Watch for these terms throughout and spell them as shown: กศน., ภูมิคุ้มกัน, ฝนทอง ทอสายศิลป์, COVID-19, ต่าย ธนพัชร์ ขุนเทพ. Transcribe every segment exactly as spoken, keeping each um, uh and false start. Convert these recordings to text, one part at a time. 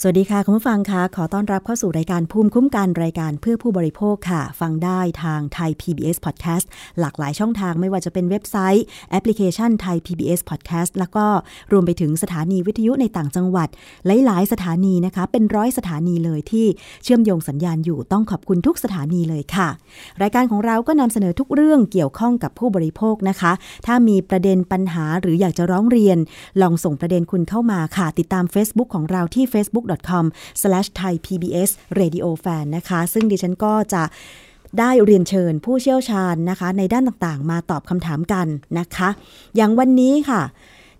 สวัสดีค่ะคุณผู้ฟังคะขอต้อนรับเข้าสู่รายการภูมิคุ้มกันรายการเพื่อผู้บริโภคค่ะฟังได้ทาง Thai พี บี เอส Podcast หลากหลายช่องทางไม่ว่าจะเป็นเว็บไซต์แอปพลิเคชัน Thai พี บี เอส Podcast แล้วก็รวมไปถึงสถานีวิทยุในต่างจังหวัดหลายๆสถานีนะคะเป็นร้อยสถานีเลยที่เชื่อมโยงสัญญาณอยู่ต้องขอบคุณทุกสถานีเลยค่ะรายการของเราก็นำเสนอทุกเรื่องเกี่ยวข้องกับผู้บริโภคนะคะถ้ามีประเด็นปัญหาหรืออยากจะร้องเรียนลองส่งประเด็นคุณเข้ามาค่ะติดตาม Facebook ของเราที่ Facebook facebook dot com slash thai p b s radio fan นะคะซึ่งดิฉันก็จะได้เรียนเชิญผู้เชี่ยวชาญนะคะในด้านต่างๆมาตอบคำถามกันนะคะอย่างวันนี้ค่ะ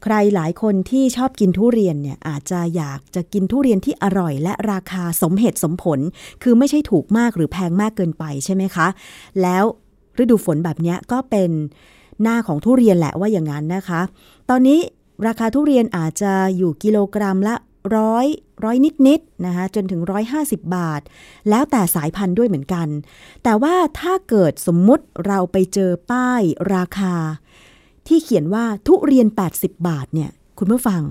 ใครหลายคนที่ชอบกินทุเรียนเนี่ยอาจจะอยากจะกินทุเรียนที่อร่อยและราคาสมเหตุสมผลคือไม่ใช่ถูกมากหรือแพงมากเกินไปใช่ไหมคะแล้วฤดูฝนแบบนี้ก็เป็นหน้าของทุเรียนแหละว่าอย่างนั้นนะคะตอนนี้ราคาทุเรียนอาจจะอยู่กิโลกรัมละร้อยร้อยนิดนิดนะคะจนถึงหนึ่งร้อยห้าสิบบาทแล้วแต่สายพันธุ์ด้วยเหมือนกันแต่ว่าถ้าเกิดสมมุติเราไปเจอป้ายราคาที่เขียนว่าทุเรียนแปดสิบบาทเนี่ยคุณผู้ฟัง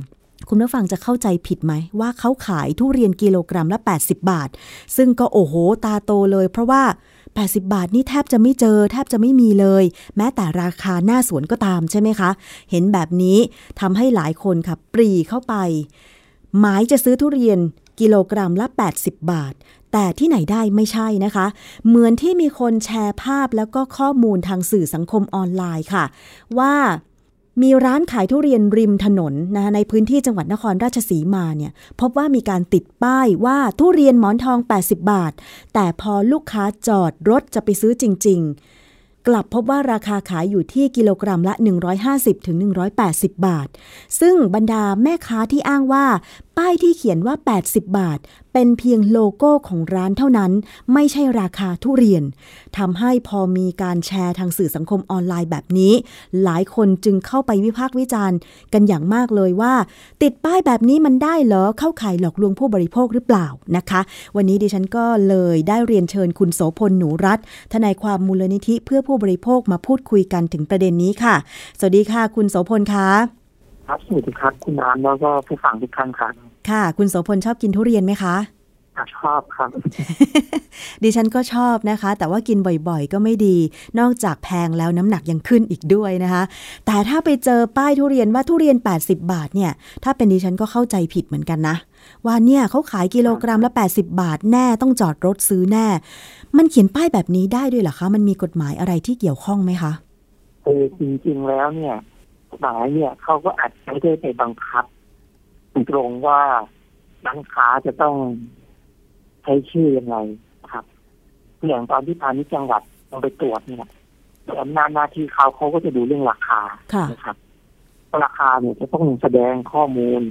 คุณผู้ฟังจะเข้าใจผิดไหมว่าเขาขายทุเรียนกิโลกรัมละแปดสิบบาทซึ่งก็โอ้โหตาโตเลยเพราะว่าแปดสิบบาทนี่แทบจะไม่เจอแทบจะไม่มีเลยแม้แต่ราคาหน้าสวนก็ตามใช่ไหมคะเห็นแบบนี้ทำให้หลายคนค่ะปรีเข้าไปหมายจะซื้อทุเรียนกิโลกรัมละแปดสิบบาทแต่ที่ไหนได้ไม่ใช่นะคะเหมือนที่มีคนแชร์ภาพแล้วก็ข้อมูลทางสื่อสังคมออนไลน์ค่ะว่ามีร้านขายทุเรียนริมถนนนะคะในพื้นที่จังหวัดนครราชสีมาเนี่ยพบว่ามีการติดป้ายว่าทุเรียนหมอนทองแปดสิบบาทแต่พอลูกค้าจอดรถจะไปซื้อจริงๆกลับพบว่าราคาขายอยู่ที่กิโลกรัมละ หนึ่งร้อยห้าสิบถึงหนึ่งร้อยแปดสิบบ บาทซึ่งบรรดาแม่ค้าที่อ้างว่าป้ายที่เขียนว่าแปดสิบบาทเป็นเพียงโลโก้ของร้านเท่านั้นไม่ใช่ราคาทุเรียนทำให้พอมีการแชร์ทางสื่อสังคมออนไลน์แบบนี้หลายคนจึงเข้าไปวิพากษ์วิจารณ์กันอย่างมากเลยว่าติดป้ายแบบนี้มันได้เหรอเข้าข่ายหลอกลวงผู้บริโภคหรือเปล่านะคะวันนี้ดิฉันก็เลยได้เรียนเชิญคุณโสพลหนูรัตน์ทนายความมูลนิธิเพื่อผู้บริโภคมาพูดคุยกันถึงประเด็นนี้ค่ะสวัสดีค่ะคุณโสพลคะครับสวัสดีครับคุณน้ำแล้วก็ผู้ฟังทุกท่านครับค่ะคุณโสพลชอบกินทุเรียนไหมคะชอบครับ ดิฉันก็ชอบนะคะแต่ว่ากินบ่อยๆก็ไม่ดีนอกจากแพงแล้วน้ำหนักยังขึ้นอีกด้วยนะคะแต่ถ้าไปเจอป้ายทุเรียนว่าทุเรียนแปดสิบบาทเนี่ยถ้าเป็นดิฉันก็เข้าใจผิดเหมือนกันนะว่าเนี่ยเขาขายกิโลกรัมละแปดสิบบาทแน่ต้องจอดรถซื้อแน่มันเขียนป้ายแบบนี้ได้ด้วยเหรอคะมันมีกฎหมายอะไรที่เกี่ยวข้องไหมคะเออจริงๆแล้วเนี่ยหมายเนี่ยเขาก็อาจไม่ได้ไปบังคับตรงว่าร้านค้าจะต้องใช้ชื่อยังไงครับอย่างตอนที่พาณิชย์จังหวัดลงไปตรวจเนี่ยอำนาจหน้าที่เขาเขาก็จะดูเรื่องราคานะครับราคาเนี่ยจะต้องแสดงข้อมูล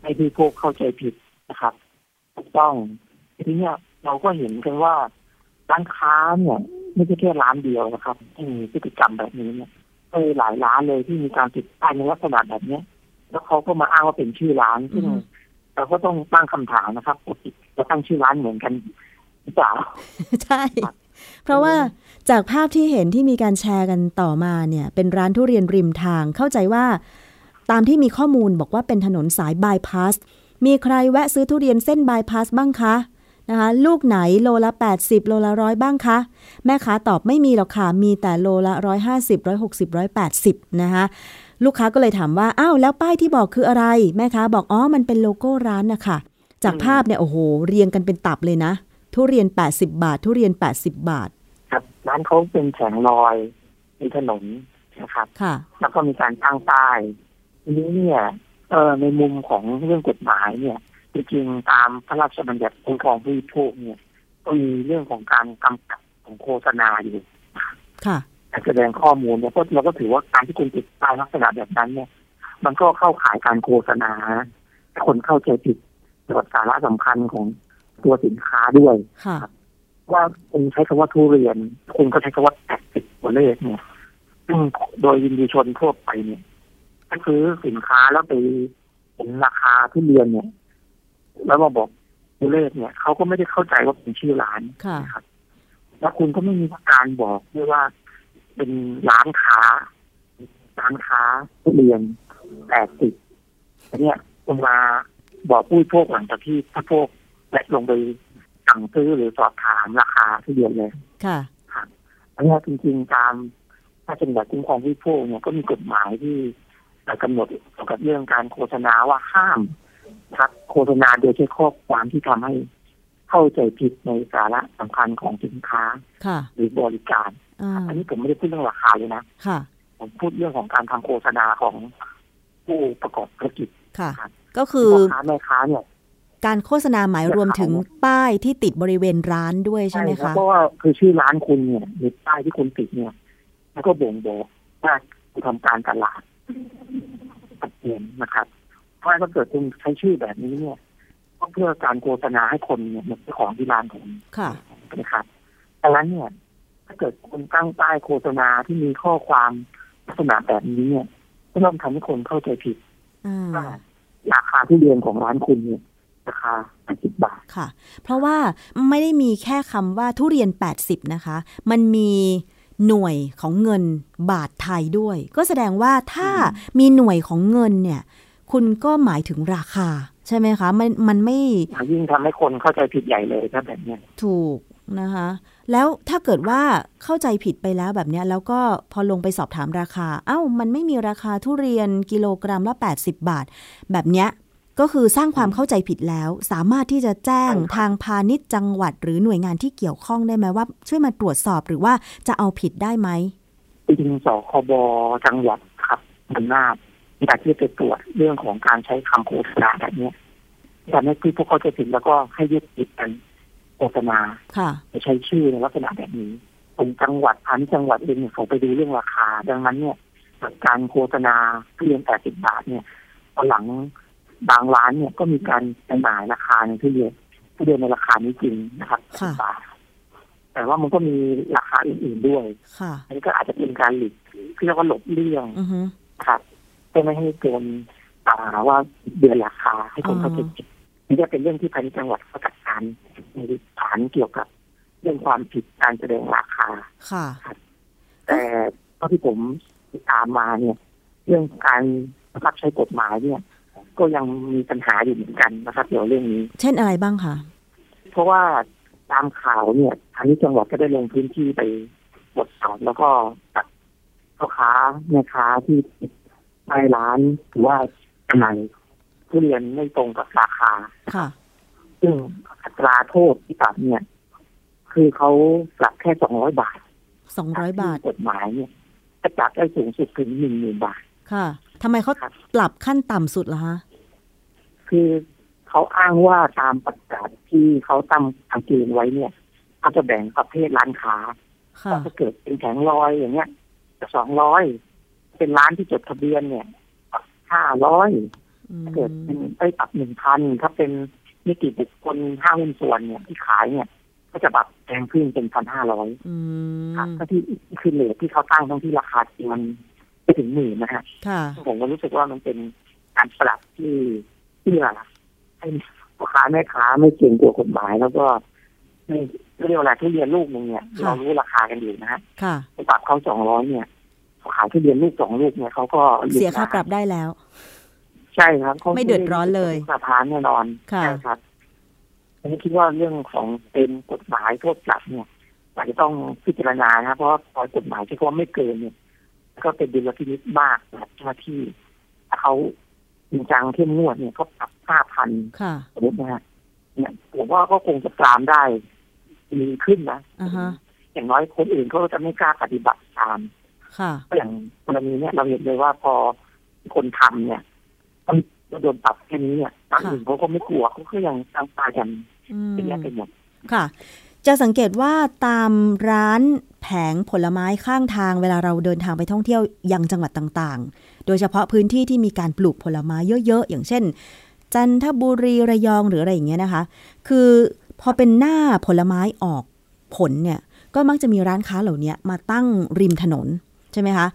ให้ผู้บริโภคเข้าใจผิดนะครับต้องทีนี้เราก็เห็นกันว่าร้านค้าเนี่ยไม่ใช่แค่ร้านเดียวนะครับที่มีพฤติกรรมแบบนี้เนี่ยเออหลายร้านเลยที่มีการติดป้ายในลักษณะแบบนี้แล้วเขาก็มาอ้างว่าเป็นชื่อร้านซึ่งเราก็ต้องตั้งคำถามนะครับปกติเราตั้งชื่อร้านเหมือนกันหรือเปล่าใช่เพราะว่าจากภาพที่เห็นที่มีการแชร์กันต่อมาเนี่ยเป็นร้านทุเรียนริมทางเข้าใจว่าตามที่มีข้อมูลบอกว่าเป็นถนนสายบายพาสมีใครแวะซื้อทุเรียนเส้นบายพาสบ้างคะนะคะลูกไหนโลละแปดสิบโลละหนึ่งร้อยบ้างคะแม่ค้าตอบไม่มีหรอกค่ะมีแต่โลละหนึ่งร้อยห้าสิบ หนึ่งร้อยหกสิบ หนึ่งร้อยแปดสิบนะคะลูกค้าก็เลยถามว่าอ้าวแล้วป้ายที่บอกคืออะไรแม่ค้าบอกอ๋อมันเป็นโลโก้ร้านนะคะจากภาพเนี่ยโอ้โหเรียงกันเป็นตับเลยนะทุเรียนแปดสิบบาททุเรียนแปดสิบบาทครับร้านเขาเป็นแผงลอยมีถนนนะครับค่ะแล้วก็มีการตั้งป้ายทีนี้เนี่ยเอ่อในมุมของเรื่องกฎหมายเนี่ยจริงๆตามพระราชบัญญัติคุ้มครองผู้บริโภคเนี่ยก็มีเรื่องของการกำกับของโฆษณาอยู่ค่ะการแสดงข้อมูลเนี่ยก็เราก็ถือว่าการที่คุณติดป้ายลักษณะแบบนั้นเนี่ยมันก็เข้าข่ายการโฆษณาคนเข้าใจผิดในสาระสำคัญของตัวสินค้าด้วยค่ะว่าคุณใช้คำว่าทุเรียนคุณก็ใช้คำว่าแปดสิบตัวเลขเนี่ยซึ่งโดยวินดีชนทั่วไปเนี่ยก็คือสินค้าแล้วไปเห็นราคาทุเรียนเนี่ยแล้วมาบอกใน ตัวเลขเนี่ยเขาก็ไม่ได้เข้าใจว่าเป็นชื่อร้านนะครับแล้วคุณก็ไม่มีการบอกด้วยว่าเป็นร้านค้าร้านค้าทุเรียนแปดสิบเนี่ยคุณมาบอกผู้พวกหลังจากที่ถ้าพวกแวะลงไปสั่งซื้อหรือสอบถามราคาทุเรียนเลยค่ะอันนี้จริงๆตามถ้าเป็นแบบคุ้มครองผู้พวกเนี่ยก็มีกฎหมายที่กำหนดเกี่ยวกับเรื่องการโฆษณาว่าห้ามทักโฆษณาโดยใช้ข้อความที่ทำให้เข้าใจผิดในสาระสำคัญของสินค้าหรือบริการอันนี้ผมไม่ได้พูดเรื่องราคาเลยนะผมพูดเรื่องของการทำโฆษณาของผู้ประกอบธุรกิจก็คือพ่อค้าแม่ค้าเนี่ยการโฆษณาหมายรวมถึงป้ายที่ติดบริเวณร้านด้วยใช่ไหมคะเพราะว่าคือชื่อร้านคุณเนี่ยหรือป้ายที่คุณติดเนี่ยแล้วก็บ่งบอกว่าคุณทำการตลาดตัดเงินนะครับเพราะถ้าเกิดคุณใช้ชื่อแบบนี้เนี่ยก็เพื่อการโฆษณาให้คนเนี่ยมาซื้อของที่ร้านคุณนะครับแต่ร้านเนี่ยถ้าเกิดคุณตั้งป้ายโฆษณาที่มีข้อความลักษณะแบบนี้เนี่ยก็ต้องทำให้คนเข้าใจผิดว่าราคาทุเรียนของร้านคุณเนี่ยราคาแปดสิบบาทค่ะเพราะว่าไม่ได้มีแค่คำว่าทุเรียนแปดสิบนะคะมันมีหน่วยของเงินบาทไทยด้วยก็แสดงว่าถ้ามีหน่วยของเงินเนี่ยคุณก็หมายถึงราคาใช่ไหมคะมันมันไม่ยิ่งทำให้คนเข้าใจผิดใหญ่เลยถ้าแบบนี้ถูกนะคะแล้วถ้าเกิดว่าเข้าใจผิดไปแล้วแบบนี้แล้วก็พอลงไปสอบถามราคาเอ้ามันไม่มีราคาทุเรียนกิโลกรัมละแปดสิบบาทแบบนี้ก็คือสร้างความเข้าใจผิดแล้วสามารถที่จะแจ้งทางพาณิชย์จังหวัดหรือหน่วยงานที่เกี่ยวข้องได้ไหมว่าช่วยมาตรวจสอบหรือว่าจะเอาผิดได้ไหมจริงสคบจังหวัดครับอำนาจในการที่จะตรวจเรื่องของการใช้คำโฆษณาแบบนี้แต่ในที่พวกเขาจะผิดแล้วก็ให้ยึดติดกันโฆษณาจะใช้ชื่อในลักษณะแบบนี้ตรงจังหวัดพาณิชย์จังหวัดเองเนี่ยเขาไปดูเรื่องราคาดังนั้นเนี่ยการโฆษณาเพียงแต่สิบบาทเนี่ยตอนหลังบางร้านเนี่ยก็มีการจำหน่ายราคาในทุเรียนทุเรียนในราคานี้จริงนะครับบาทแต่ว่ามันก็มีราคาอื่นๆด้วยอันนี้ก็อาจจะเป็นการหลีกเรียกว่าหลบเลี่ยงครับเพื่อไม่ให้โดนตาว่าเดือนราคาให้คนเข้าใจผิดนี่จะเป็นเรื่องที่พาณิชย์จังหวัดเขาจัดการในฐานเกี่ยวกับเรื่องความผิดการแสดงราคาครับแต่เท่าที่ผมติดตามมาเนี่ยเรื่องการรับใช้กฎหมายเนี่ยก็ยังมีปัญหาอยู่เหมือนกันนะครับเกี่ยวกับเรื่องนี้เช่นอะไรบ้างคะเพราะว่าตามข่าวเนี่ยทางจังหวัดก็ได้ลงพื้นที่ไปตรวจสอบแล้วก็จับพ่อค้าแม่ค้าที่ไปร้านหรือว่าจำหน่ายทุเรียนไม่ตรงกับราคาค่ะซึ่งอัตราโทษที่ปรับเนี่ยคือเขาปรับแค่สองร้อยบาทสองร้อยบาทกฎหมายเนี่ยจะปรับได้สูงสุดถึงหนึ่งหมื่นบาทค่ะทำไมเขาปรับขั้นต่ำสุดล่ะฮะคือเขาอ้างว่าตามประกาศที่เขาตั้งทางเกณฑ์ไว้เนี่ยเขาจะแบ่งประเภทร้านค้าถ้าเกิดเป็นแผงลอยอย่างเงี้ยจะสองร้อยเป็นร้านที่จดทะเบียนเนี่ยห้าร้อยถ้าเกิดเป็นไปปรับหนึ่งพันถ้าเป็นนิติบุคคลห้าหุ้นส่วนเนี่ยที่ขายเนี่ยก็จะปรับแพงขึ้นเป็นพันห้าร้อยถ้าที่คือเลทที่เขาตั้งทั้งที่ราคาจริงมันไปถึงหมื่นนะคะผมก็รู้สึกว่ามันเป็นการปรับที่เพื่อให้พ่อค้าแม่ค้าไม่เก่งกลัวกฎหมายแล้วก็ไม่เรียกว่าทุเรียนลูกนึงเนี่ยเรารู้ราคากันอยู่นะฮะไปปรับเขาสองร้อยเนี่ยขายทุเรียนลูกสองลูกเนี่ยเขาก็เสียค่าปรับได้แล้วใช่ครับเขาไม่เดือดร้อนเลยสะพานแน่นอนใช่ครับอันนี้คิดว่าเรื่องของเป็นกฎหมายโทษปรับเนี่ยอาจจะต้องพิจารณานะเพราะพอกฎหมายที่เขาไม่เกินเนี่ยก็เป็นดุลพินิจมากนะเจ้าหน้าที่เขาจริงจังเข้มงวดเนี่ยเขาปรับห้าพันสมมตินะฮะเนี่ยผมว่าก็คงจะตามได้ดีขึ้นนะอย่างน้อยคนอื่นเขาจะไม่กล้าปฏิบัติตามเพราะอย่างกรณีเนี้ยเราเห็นเลยว่าพอคนทำเนี่ยมันโดนปรับแค่นี้เนี่ยคนอื่นเขาก็ไม่กลัวเขาก็ยังตามตากันเป็นอย่างเป็นหมดค่ะจะสังเกตว่าตามร้านแผงผลไม้ข้างทางเวลาเราเดินทางไปท่องเที่ยวยังจังหวัดต่างๆโดยเฉพาะพื้นที่ที่มีการปลูกผลไม้เยอะๆอย่างเช่นจันทบุรีระยองหรืออะไรอย่างเงี้ยนะคะคือพอเป็นหน้าผลไม้ออกผลเนี่ยก็มักจะมีร้านค้าเหล่านี้มาตั้งริมถนนใช่ไหมคะ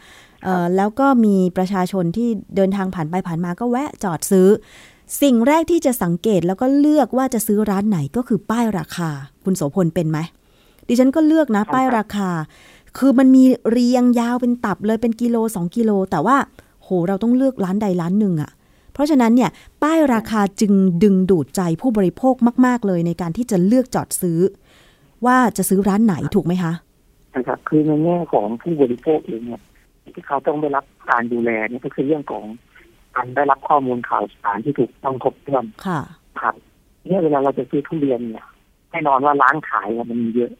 แล้วก็มีประชาชนที่เดินทางผ่านไปผ่านมาก็แวะจอดซื้อ สิ่งแรกที่จะสังเกตแล้วก็เลือกว่าจะซื้อร้านไหนก็คือป้ายราคาคุณโสพลเป็นไหมดิฉันก็เลือกนะป้ายราคาคือมันมีเรียงยาวเป็นตับเลยเป็นกิโลสองกิโลแต่ว่าโหเราต้องเลือกร้านใดร้านหนึ่งอะเพราะฉะนั้นเนี่ยป้ายราคาจึงดึงดูดใจผู้บริโภคมากๆเลยในการที่จะเลือกจอดซื้อว่าจะซื้อร้านไหนถูกไหมคะใช่ครับคือในแง่ของผู้บริโภคเองเนี่ยที่เขาต้องได้รับการดูแลเนี่ยก็คือเรื่องของการได้รับข้อมูลข่าวสารที่ถูกต้องครบถ้วนค่ะครับเนี่ยเวลาเราจะซื้อทุเรียนเนี่ยแน่นอนว่าร้านขายมันมีเยอะ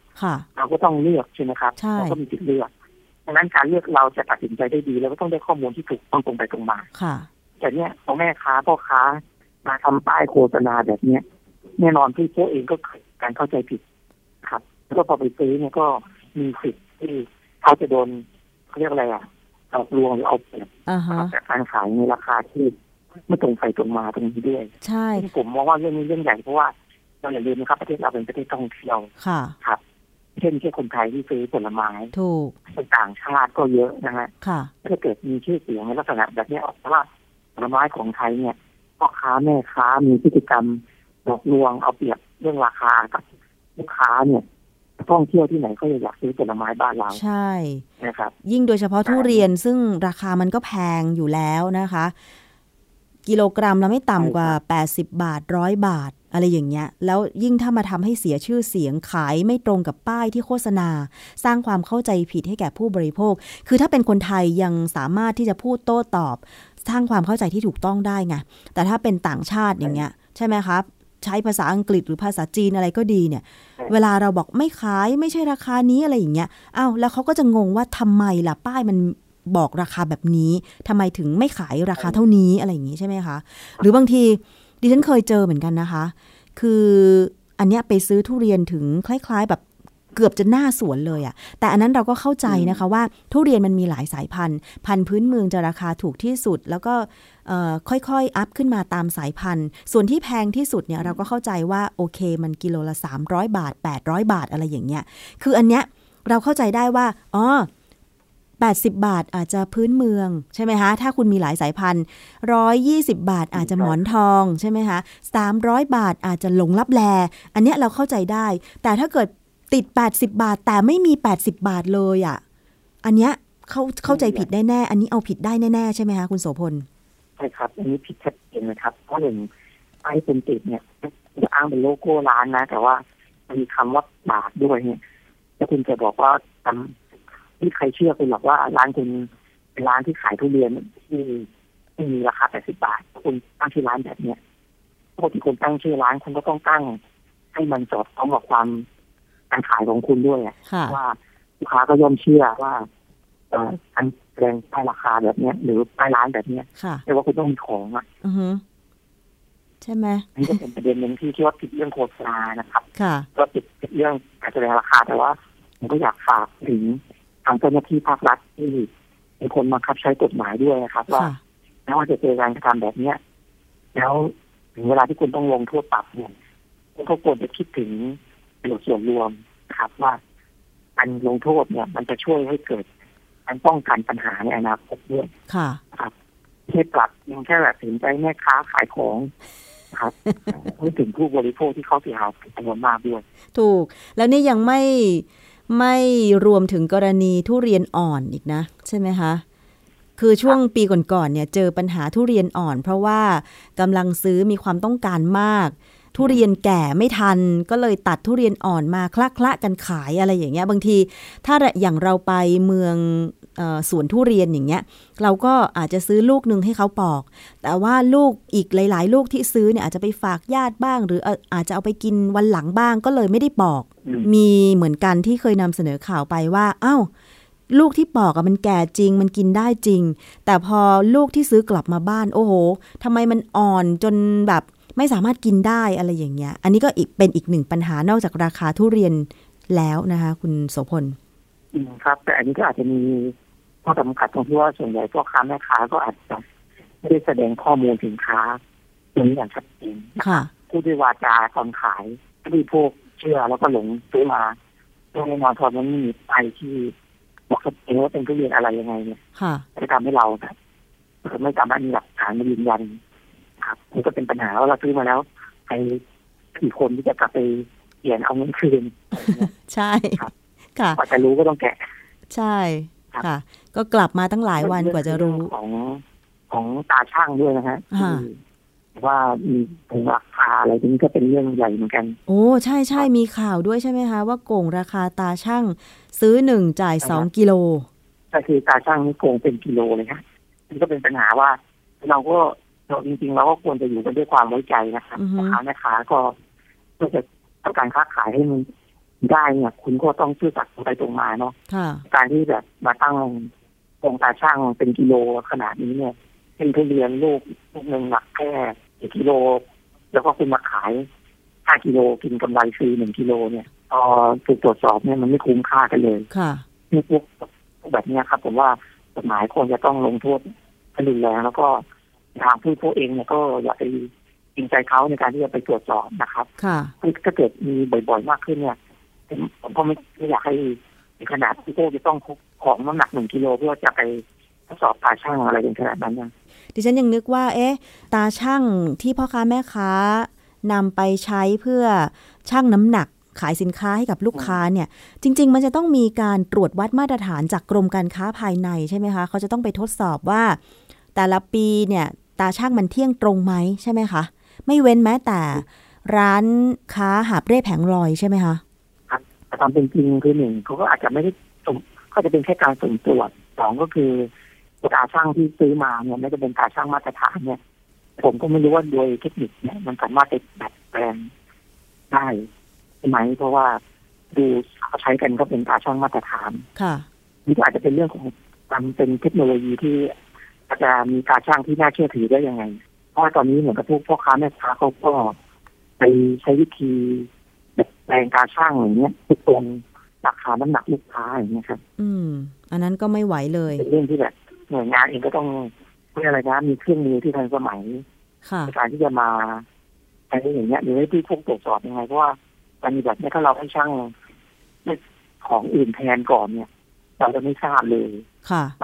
เราก็ต้องเลือกใช่ไหมครับเราก็มีสิทธิ์เลือกดังนั้นการเลือกเราจะตัดสินใจได้ดีแล้วก็ต้องได้ข้อมูลที่ถูกต้องตรงไปตรงมาค่ะแต่เนี่ยพอแม่ค้าพ่อค้ามาทำป้ายโฆษณาแบบเนี้ยแน่นอนที่ตัวเองก็เกิดการเข้าใจผิดครับแล้วก็พอไปซื้อเนี่ยก็มีสิทธิ์ที่เขาจะโดนเขาเรียกอะไรอ่ะเอาลวงหรือเอาเปรียบจากการขายในราคาที่ไม่ตรงไปตรงมาตรงนี้ด้วยใช่ผมมองว่าเรื่องนี้เรื่องใหญ่เพราะว่าเราอย่าลืมนะครับประเทศเราเป็นประเทศท่องเที่ยวครับเช่นแค่คนไทยที่ซื้อผลไม้ถูกคนต่างชาติก็เยอะนะฮะถ้าเกิดมีชื่อเสียงในลักษณะแบบนี้ออกว่าผลไม้ของไทยเนี่ยพ่อค้าแม่ค้ามีพฤติกรรมหลอกลวงเอาเปรียบเรื่องราคากับลูกค้าเนี่ยท่องเที่ยวที่ไหนก็อยากซื้อผลไม้บ้านเราใช่นะครับยิ่งโดยเฉพาะทุเรียนซึ่งราคามันก็แพงอยู่แล้วนะคะกิโลกรัมละไม่ต่ำกว่าแปดสิบบาทหนึ่งร้อยบาทอะไรอย่างเงี้ยแล้วยิ่งถ้ามาทำให้เสียชื่อเสียงขายไม่ตรงกับป้ายที่โฆษณาสร้างความเข้าใจผิดให้แก่ผู้บริโภคคือถ้าเป็นคนไทยยังสามารถที่จะพูดโต้ตอบสร้างความเข้าใจที่ถูกต้องได้ไงแต่ถ้าเป็นต่างชาติอย่างเงี้ยใช่ไหมครับใช้ภาษาอังกฤษหรือภาษาจีนอะไรก็ดีเนี่ยเวลาเราบอกไม่ขายไม่ใช่ราคานี้อะไรอย่างเงี้ยอ้าวแล้วเขาก็จะงงว่าทำไมล่ะป้ายมันบอกราคาแบบนี้ทำไมถึงไม่ขายราคาเท่านี้อะไรอย่างงี้ใช่ไหมคะหรือบางทีดิฉันเคยเจอเหมือนกันนะคะคืออันเนี้ยไปซื้อทุเรียนถึงคล้ายๆแบบเกือบจะหน้าสวนเลยอ่ะแต่อันนั้นเราก็เข้าใจนะคะว่าทุเรียนมันมีหลายสายพันธุ์พันธุ์พื้นเมืองจะราคาถูกที่สุดแล้วก็ค่อยๆอัพขึ้นมาตามสายพันธุ์ส่วนที่แพงที่สุดเนี่ยเราก็เข้าใจว่าโอเคมันกิโลละสามร้อยบาทแปดร้อยบาทอะไรอย่างเงี้ยคืออันเนี้ยเราเข้าใจได้ว่าอ๋อแปดสิบบาทอาจจะพื้นเมืองใช่ไหมคะถ้าคุณมีหลายสายพันธุ์หนึ่งร้อยยี่สิบบาทอาจจะหมอนทองใช่ไหมคะสามร้อยบาทอาจจะหลงลับแลอันเนี้ยเราเข้าใจได้แต่ถ้าเกิดติดแปดสิบบาทแต่ไม่มีแปดสิบบาทเลยอ่ะอันเนี้ยเขาเข้าใจผิดแน่ๆอันนี้เอาผิดได้แน่ๆใช่ไหมคะคุณโสพลใช่ครับอันนี้ผิดชัดเจนนะครับเพราะหนึ่งไอ้เป็นติดเนี่ยจะอ้างเป็นโลโก้ร้านนะแต่ว่ามีคำว่าบาทด้วยเนี่ยแล้วคุณจะบอกว่าทำที่ใครเชื่อคุณหรอกว่าร้านคุณเป็นร้านที่ขายทุเรียนที่ที่มีราคาแปดสิบบาทคุณตั้งชื่อร้านแบบเนี้ยปกติคุณตั้งชื่อร้านคุณก็ต้องตั้งให้มันสอดคล้องกับความการขายของคุณด้วยว่าลูกค้าก็ย่อมเชื่อว่าเอ่อการแสดงป้ายราคาแบบเนี้ยหรือป้ายร้านแบบเนี้ยแต่ว่าคุณต้องมีของอ่ะอือฮึใช่ไหมนี่ก็เป็นประเด็นนึงที่คิดว่าผิดเรื่องโฆษณานะครับก็ผิดเรื่องการแสดงราคาแต่ว่าผมก็อยากฝากถึงทางเจ้าหน้าที่ภาครัฐที่เป็นคนบังคับใช้กฎหมายด้วยนะครับว่าถ้าจะเจอการกระทำแบบนี้แล้วถึงเวลาที่คุณต้องลงโทษปรับเนี่ยคุณก็ควรจะคิดถึงประโยชน์ส่วนรวมครับว่าการลงโทษเนี่ยมันจะช่วยให้เกิดการป้องกันปัญหาในอนาคตด้วยครับแค่ปรับยังแค่แบบถึงใจแม่ค้าขายของครับไม่ถึงผู้บริโภคที่เขาเสียหายจำนวนมากด้วยถูกแล้วนี่ยังไม่ไม่รวมถึงกรณีทุเรียนอ่อนอีกนะใช่ไหมคะคือช่วงปีก่อนๆเนี่ยเจอปัญหาทุเรียนอ่อนเพราะว่ากำลังซื้อมีความต้องการมากทุเรียนแก่ไม่ทันก็เลยตัดทุเรียนอ่อนมาคละคละกันขายอะไรอย่างเงี้ยบางทีถ้าอย่างเราไปเมืองเอ่อสวนทุเรียนอย่างเงี้ยเราก็อาจจะซื้อลูกนึงให้เขาปอกแต่ว่าลูกอีกหลายๆลูกที่ซื้อเนี่ยอาจจะไปฝากญาติบ้างหรืออาจจะเอาไปกินวันหลังบ้างก็เลยไม่ได้ปอกมีเหมือนกันที่เคยนำเสนอข่าวไปว่าอ้าวลูกที่ปอกอะมันแก่จริงมันกินได้จริงแต่พอลูกที่ซื้อกลับมาบ้านโอ้โหทำไมมันอ่อนจนแบบไม่สามารถกินได้อะไรอย่างเงี้ยอันนี้ก็อีกเป็นอีกหนึ่งปัญหานอกจากราคาทุเรียนแล้วนะคะคุณโสพลครับแต่อันนี้ก็อาจจะมีข้อจำกัดตรงที่ว่าส่วนใหญ่พ่อค้าแม่ค้าก็อาจจะไม่ได้แสดงข้อมูลสินค้าตรงนี้อย่างชัดเจนค่ะพูดด้วยวาจาตอนขายผู้บริโภคเชื่อแล้วก็หลงซื้อมาโดยนอนทอนมันมีไปที่บอกชัดเจนว่าเป็นทุเรียนอะไรยังไงเนี่ยจะทำให้เราไม่สามารถมีหลักฐานมายืนยัน ครับนี่ก็เป็นปัญหาว่าเราซื้อมาแล้วใครกี่คนที่จะกลับไปเปลี่ยนเอาเงินคืนใช่ค่ะกว่าจะรู้ก็ต้องแกะใช่ค่ะก็กลับมาตั้งหลายวันกว่าจะรู้ของของตาช่างด้วยนะฮะว่ามีโกงราคาอะไรนี่ก็เป็นเรื่องใหญ่เหมือนกันโอ้ใช่ใช่มีข่าวด้วยใช่ไหมคะว่าโกงราคาตาช่างซื้อหนึ่งจ่ายสองกิโลก็คือตาช่างนี่โกงเป็นกิโลเลยค่ะนี่ก็เป็นปัญหาว่าเราก็เราจริงๆเราก็ควรจะอยู่กันด้วยความไว้ใจนะคะพ่อค้าแม่ค้าก็เพื่อจะทำการค้าขายให้มันได้เนี่ยคุณก็ต้องซื่อสัตย์ตรงไปตรงมาเนาะการที่แบบมาตั้งโกงตาช่างเป็นกิโลขนาดนี้เนี่ยเป็นทุเรียนลูกลูกหนึ่งหนักแค่กี่กิโลแล้วก็คุณมาขายห้ากิโลกินกำไรฟรีหนึ่งกิโลเนี่ยพอถูกตรวจสอบเนี่ยมันไม่คุ้มค่ากันเลยค่ะนี่พวกแบบนี้ครับผมว่ากฎหมายควรจะต้องลงโทษให้รุนแรงแล้วก็ทางผู้ผู้เองเนี่ยก็อย่าไปจริงใจเขาในการที่จะไปตรวจสอบนะครับค่ะถ้าเกิดมีบ่อยๆมากขึ้นเนี่ยผมก็ไม่ไม่อยากให้ขนาดที่ผู้จะต้องพกของน้ำหนักหนึ่งกิโลเพื่อจะไปทดสอบตาช่างอะไรอย่างขนาดนั้นนะดิฉันยังนึกว่าเอ๊ะตาช่างที่พ่อค้าแม่ค้านำไปใช้เพื่อชั่งน้ำหนักขายสินค้าให้กับลูกค้าเนี่ยจริงๆมันจะต้องมีการตรวจวัดมาตรฐานจากกรมการค้าภายในใช่ไหมคะเขาจะต้องไปทดสอบว่าแต่ละปีเนี่ยตาช่างมันเที่ยงตรงไหมใช่ไหมคะไม่เว้นแม้แต่ร้านค้าหาบเร่แผงลอยใช่ไหมคะตามเป็นจริงคือหนึ่งเขาก็อาจจะไม่ได้เขาจะเป็นแค่การสุ่มตรวจสองก็คือตาช่างที่ซื้อมาเนี่ยไม่จะเป็นตาช่างมาตรฐานเนี่ยผมก็ไม่รู้ว่าโดยเทคนิคเนี่ยมันสามารถจะดัดแปลงได้ใช่ไหมเพราะว่าดูเขาใช้กันก็เป็นตาช่างมาตรฐานค่ะนี่อาจจะเป็นเรื่องของมันเป็นเทคโนโลยีที่อาจจะมีตาช่างที่น่าเชื่อถือได้ยังไงเพราะตอนนี้เหมือนกับพวกพ่อค้าแม่ค้าเขาก็ไปใช้วิธีดัดแปลงตาช่างอย่างเงี้ยติดตรงราคาน้ำหนักลูกค้าอย่างเงี้ยครับอืมอันนั้นก็ไม่ไหวเลยเรื่องที่แบบหน่วยงานเองก็ต้องมีอะไรนะมีเครื่องมือที่ทันสมัยในการที่จะมาอะไรอย่างเงี้ยหรือให้ที่พวกตรวจสอบยังไงเพราะว่าการมีแบบนี้ถ้าเราให้ช่างของอื่นแทนก่อนเนี่ยเราจะไม่ทราบเลย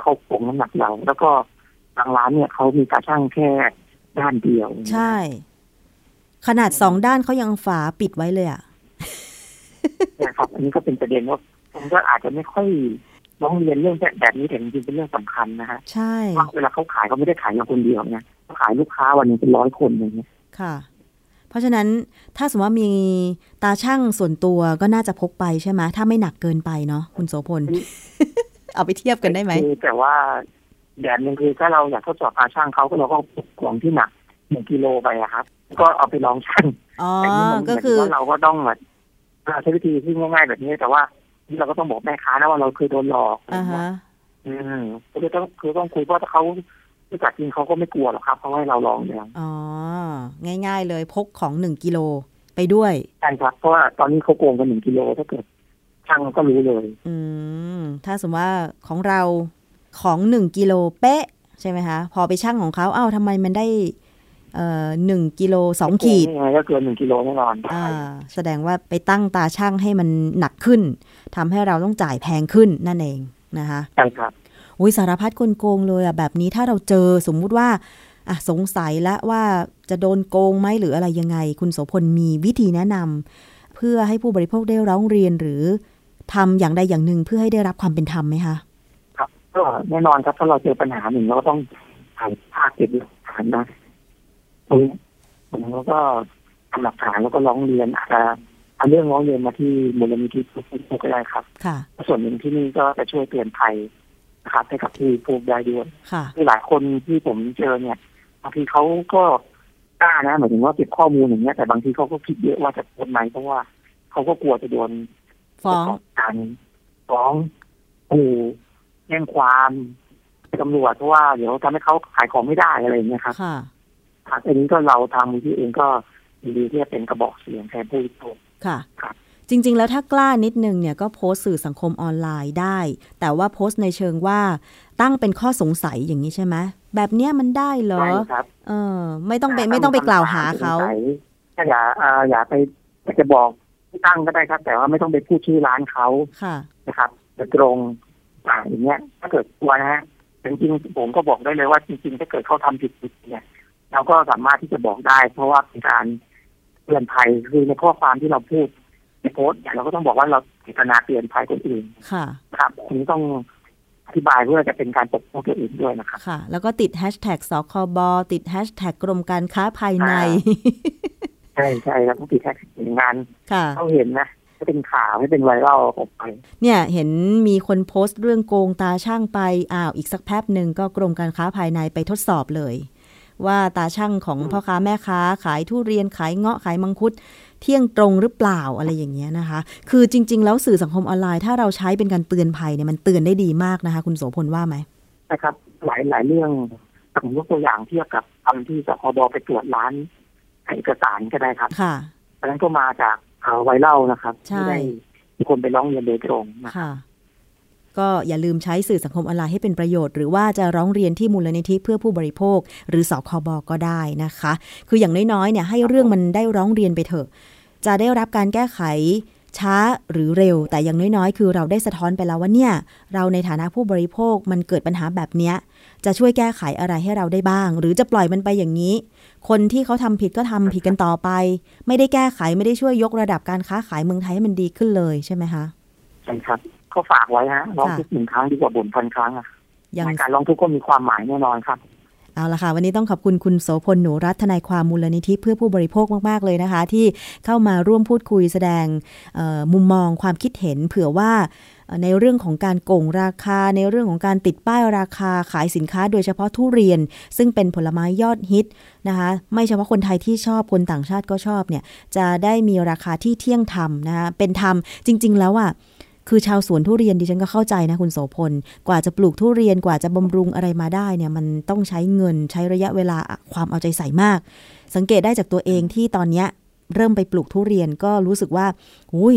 เขาโกงน้ำหนักเราแล้วก็ทางร้านเนี่ยเขามีตาช่างแค่ด้านเดียวใช่ขนาดสองด้านเขายังฝาปิดไว้เลยอ่ะนะครับอันนี้ก็เป็นประเด็นว่าผมก็อาจจะไม่ค่อยน้องเรียนเรื่องแบบนี้แต่จริงๆเป็นเรื่องสำคัญนะฮะใช่เวลาเขาขายเขาไม่ได้ขายเราคนเดียวนะเขาขายลูกค้าวันนึงเป็นร้อยคนอย่างเงี้ยค่ะเพราะฉะนั้นถ้าสมมติว่ามีตาช่างส่วนตัวก็น่าจะพกไปใช่ไหมถ้าไม่หนักเกินไปเนาะคุณโสพล เอาไปเทียบกันได้ไหมแต่ว่าแบบนึงคือถ้าเราอยากทดสอบตาช่างเขาก็เราก็พกของที่หนักหนึ่งกิโลไปครับก็เอาไปลองชั่งแต่นี่มันก็คือเราก็ต้องแบบใช้วิธีที่ง่ายๆแบบนี้แต่ว่านี่เราก็ต้องบอกแม่ค้านะว่าเราเคยโดนหลอกอ่าฮะอืมก็เลยต้องคือต้องคุยเพราะถ้าเขาที่จัดจริงเขาก็ไม่กลัวหรอกครับเขาให้เราลองอย่างอ๋อง่ายๆเลยพกของหนึ่งกิโลไปด้วยใช่ครับเพราะว่าตอนนี้เขาโกงกันหนึ่งกิโลถ้าเกิดช่างก็รู้เลยอืมถ้าสมมติว่าของเราของหนึ่งกิโลเป๊ะใช่ไหมคะพอไปช่างของเขาเอ้าทำไมมันได้เอ่อหนึ่งกิโลสองขีดก็เกินหนึ่งกิโลแน่นอนอ่าแสดงว่าไปตั้งตาช่างให้มันหนักขึ้นทำให้เราต้องจ่ายแพงขึ้นนั่นเองนะคะใช่ครับอุ๊ยสารพัดกลโกงเลยอ่ะแบบนี้ถ้าเราเจอสมมุติว่าอ่ะสงสัยละว่าจะโดนโกงไหมหรืออะไรยังไงคุณโสพลมีวิธีแนะนำเพื่อให้ผู้บริโภคได้ร้องเรียนหรือทำอย่างใดอย่างหนึ่งเพื่อให้ได้รับความเป็นธรรมไหมคะครับก็แน่นอนครับถ้าเราเจอปัญหาหนึ่งเราก็ต้องถ่ายภาพเก็บหลักฐานนะผมแล้วก็ทำหลักฐานแล้วก็ร้องเรียนอาจจะเอาเรื่องร้องเรียนมาที่มูลนิธิผู้บริโภคก็ได้ครับส่วนหนึ่งที่นี่ก็จะช่วยเตือนภัยนะครับให้กับผู้บริโภคได้ด้วยที่หลายคนที่ผมเจอเนี่ยบางทีเขาก็กล้านะหมายถึงว่าเก็บข้อมูลอย่างเงี้ยแต่บางทีเขาก็คิดเยอะว่าจะโดนไหมเพราะว่าเขาก็กลัวจะโดนฟ้องการฟ้องผู้แจ้งความตำรวจเพราะว่าเดี๋ยวทำให้เขาขายของไม่ได้อะไรอย่างเงี้ยครับค่ะอันนี้ก็เราทางมูลนิธิเองก็ดีที่จะเป็นกระบอกเสียงแทนผู้บริโภคค่ะจริงๆแล้วถ้ากล้านิดนึงเนี่ยก็โพสต์สื่อสังคมออนไลน์ได้แต่ว่าโพสต์ในเชิงว่าตั้งเป็นข้อสงสัยอย่างนี้ใช่ไหมแบบเนี้ยมันได้เหรอเออไม่ต้องไปไม่ต้องไปกล่าวหาเขาอย่าอย่าไปจะบอกตั้งก็ได้ครับแต่ว่าไม่ต้องไปพูดชื่อร้านเขาค่ะนะครับจะตรงอย่างเงี้ยถ้าเกิดกลัวนะฮะจริงๆผมก็บอกได้เลยว่าจริงๆถ้าเกิดเขาทำผิดเนี่ย เราก็สามารถที่จะบอกได้เพราะว่าเป็นการเตือนภัยคือในข้อความที่เราพูดในโพสต์เราก็ต้องบอกว่าเราเจตนาเตือนภัยคนอื่นค่ะครับคุณต้องอธิบายเพื่อจะเป็นการปกป้องตัวเองด้วยนะคะค่ะแล้วก็ติดแฮชแท็กสคบติดแฮชแท็กกรมการค้าภายในใช่ใช่แล้วก็ติดแฮชแท็กงานเขาเห็นนะก็เป็นข่าวให้เป็นไวรัลออกไปเนี่ยเห็นมีคนโพสต์เรื่องโกงตาช่างไปอ้าวอีกสักแป๊บนึงก็กรมการค้าภายในไปทดสอบเลยว่าตาช่างของพ่อค้าแม่ค้าขายทุเรียนขายเงาะขายมังคุดเที่ยงตรงหรือเปล่าอะไรอย่างเงี้ยนะคะคือจริงๆแล้วสื่อสังคมออนไลน์ถ้าเราใช้เป็นการเตือนภัยเนี่ยมันเตือนได้ดีมากนะคะคุณโสพลว่าไหมใช่ครับหลายหลายเรื่องผมยกตัวอย่างเทียบกับตอนที่สคบไปตรวจร้านเอกสารก็ได้ครับค่ะเพราะนั้นก็มาจากไวรัลนะครับที่ได้มีคนไปร้องเรียนโดยตรงค่ะก็อย่าลืมใช้สื่อสังคมออนไลน์ให้เป็นประโยชน์หรือว่าจะร้องเรียนที่มูลนิธิเพื่อผู้บริโภคหรือสคบก็ได้นะคะคืออย่างน้อยๆเนี่ยให้เรื่องมันได้ร้องเรียนไปเถอะจะได้รับการแก้ไขช้าหรือเร็วแต่อย่างน้อยๆคือเราได้สะท้อนไปแล้วว่าเนี่ยเราในฐานะผู้บริโภคมันเกิดปัญหาแบบเนี้ยจะช่วยแก้ไขอะไรให้เราได้บ้างหรือจะปล่อยมันไปอย่างนี้คนที่เขาทำผิดก็ทำผิดกันต่อไปไม่ได้แก้ไขไม่ได้ช่วยยกระดับการค้าขายเมืองไทยให้มันดีขึ้นเลยใช่ไหมคะใช่ครับก็ฝากไว้ฮะร้องทุกหนึ่งครั้งดีกว่าบ่นพันครั้งอะในการร้องทุกก็มีความหมายแน่นอนครับเอาละค่ะวันนี้ต้องขอบคุณคุณโสพลหนูรัตน์ทนายความมูลนิธิเพื่อผู้บริโภคมากๆเลยนะคะที่เข้ามาร่วมพูดคุยแสดงมุมมองความคิดเห็นเผื่อว่าในเรื่องของการโกงราคาในเรื่องของการติดป้ายราคาขายสินค้าโดยเฉพาะทุเรียนซึ่งเป็นผลไม้ยอดฮิตนะคะไม่เฉพาะคนไทยที่ชอบคนต่างชาติก็ชอบเนี่ยจะได้มีราคาที่เที่ยงธรรมนะคะเป็นธรรมจริงๆแล้วอ่ะคือชาวสวนทุเรียนดิฉันก็เข้าใจนะคุณโสพลกว่าจะปลูกทุเรียนกว่าจะบำรุงอะไรมาได้เนี่ยมันต้องใช้เงินใช้ระยะเวลาความเอาใจใส่มากสังเกตได้จากตัวเองที่ตอนเนี้ยเริ่มไปปลูกทุเรียนก็รู้สึกว่าอุ้ย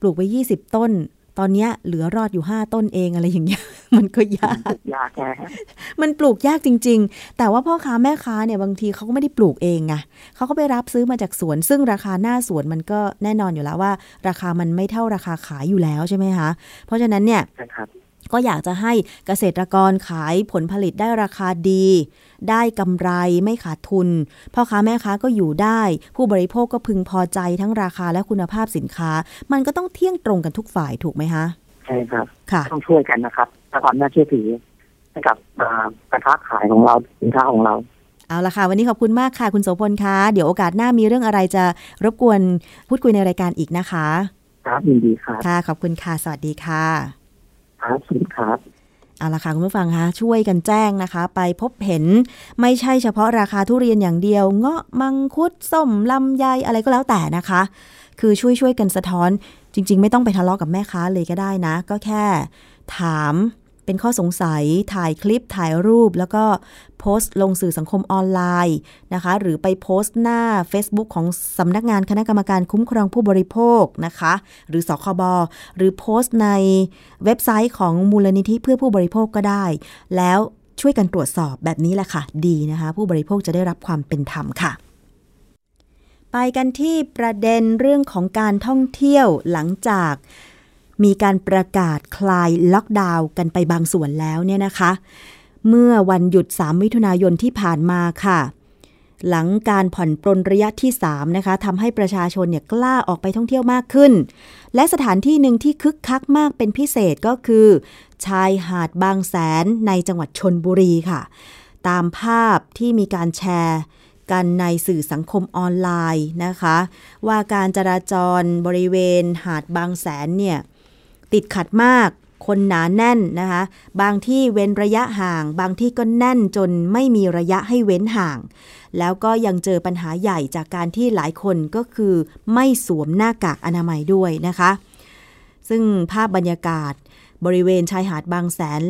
ปลูกไปยี่สิบต้นตอนเนี้ยเหลือรอดอยู่ห้าต้นเองอะไรอย่างเงี้ยมันก็ยากยากมันปลูกยากจริงๆแต่ว่าพ่อค้าแม่ค้าเนี่ยบางทีเขาก็ไม่ได้ปลูกเองไงเขาก็ไปรับซื้อมาจากสวนซึ่งราคาหน้าสวนมันก็แน่นอนอยู่แล้วว่าราคามันไม่เท่าราคาขายอยู่แล้วใช่ไหมคะเพราะฉะนั้นเนี่ยก็อยากจะให้เกษตรกรขายผลผลิตได้ราคาดีได้กำไรไม่ขาดทุนพ่อค้าแม่ค้าก็อยู่ได้ผู้บริโภคก็พึงพอใจทั้งราคาและคุณภาพสินค้ามันก็ต้องเที่ยงตรงกันทุกฝ่ายถูกไหมคะใช่ครับต้องช่วยกันนะครับและความน่าเชื่อถือให้กับการค้าขายของเราสินค้าของเราเอาละค่ะวันนี้ขอบคุณมากค่ะคุณโสพลคะเดี๋ยวโอกาสหน้ามีเรื่องอะไรจะรบกวนพูดคุยในรายการอีกนะคะครับยินดีค่ะค่ะขอบคุณค่ะสวัสดีค่ะครับเอาล่ะค่ะคุณผู้ฟังคะช่วยกันแจ้งนะคะไปพบเห็นไม่ใช่เฉพาะราคาทุเรียนอย่างเดียวเงาะมังคุดส้มลำไยอะไรก็แล้วแต่นะคะคือช่วยช่วยกันสะท้อนจริงๆไม่ต้องไปทะเลาะกับแม่ค้าเลยก็ได้นะก็แค่ถามเป็นข้อสงสัยถ่ายคลิปถ่ายรูปแล้วก็โพสต์ลงสื่อสังคมออนไลน์นะคะหรือไปโพสต์หน้า Facebook ของสำนักงานคณะกรรมการคุ้มครองผู้บริโภคนะคะหรือสคบหรือโพสต์ในเว็บไซต์ของมูลนิธิเพื่อผู้บริโภคก็ได้แล้วช่วยกันตรวจสอบแบบนี้แหละค่ะดีนะคะผู้บริโภคจะได้รับความเป็นธรรมค่ะไปกันที่ประเด็นเรื่องของการท่องเที่ยวหลังจากมีการประกาศคลายล็อกดาวน์กันไปบางส่วนแล้วเนี่ยนะคะเมื่อวันหยุดสามมิถุนายนที่ผ่านมาค่ะหลังการผ่อนปรนระยะที่สามนะคะทำให้ประชาชนเนี่ยกล้าออกไปท่องเที่ยวมากขึ้นและสถานที่หนึ่งที่คึกคักมากเป็นพิเศษก็คือชายหาดบางแสนในจังหวัดชลบุรีค่ะตามภาพที่มีการแชร์กันในสื่อสังคมออนไลน์นะคะว่าการจราจรบริเวณหาดบางแสนเนี่ยติดขัดมากคนหนาแน่นนะคะบางที่เว้นระยะห่างบางที่ก็แน่นจนไม่มีระยะให้เว้นห่างแล้วก็ยังเจอปัญหาใหญ่จากการที่หลายคนก็คือไม่สวมหน้ากากอนามัยด้วยนะคะซึ่งภาพบรรยากาศบริเวณชายหาดบางแสน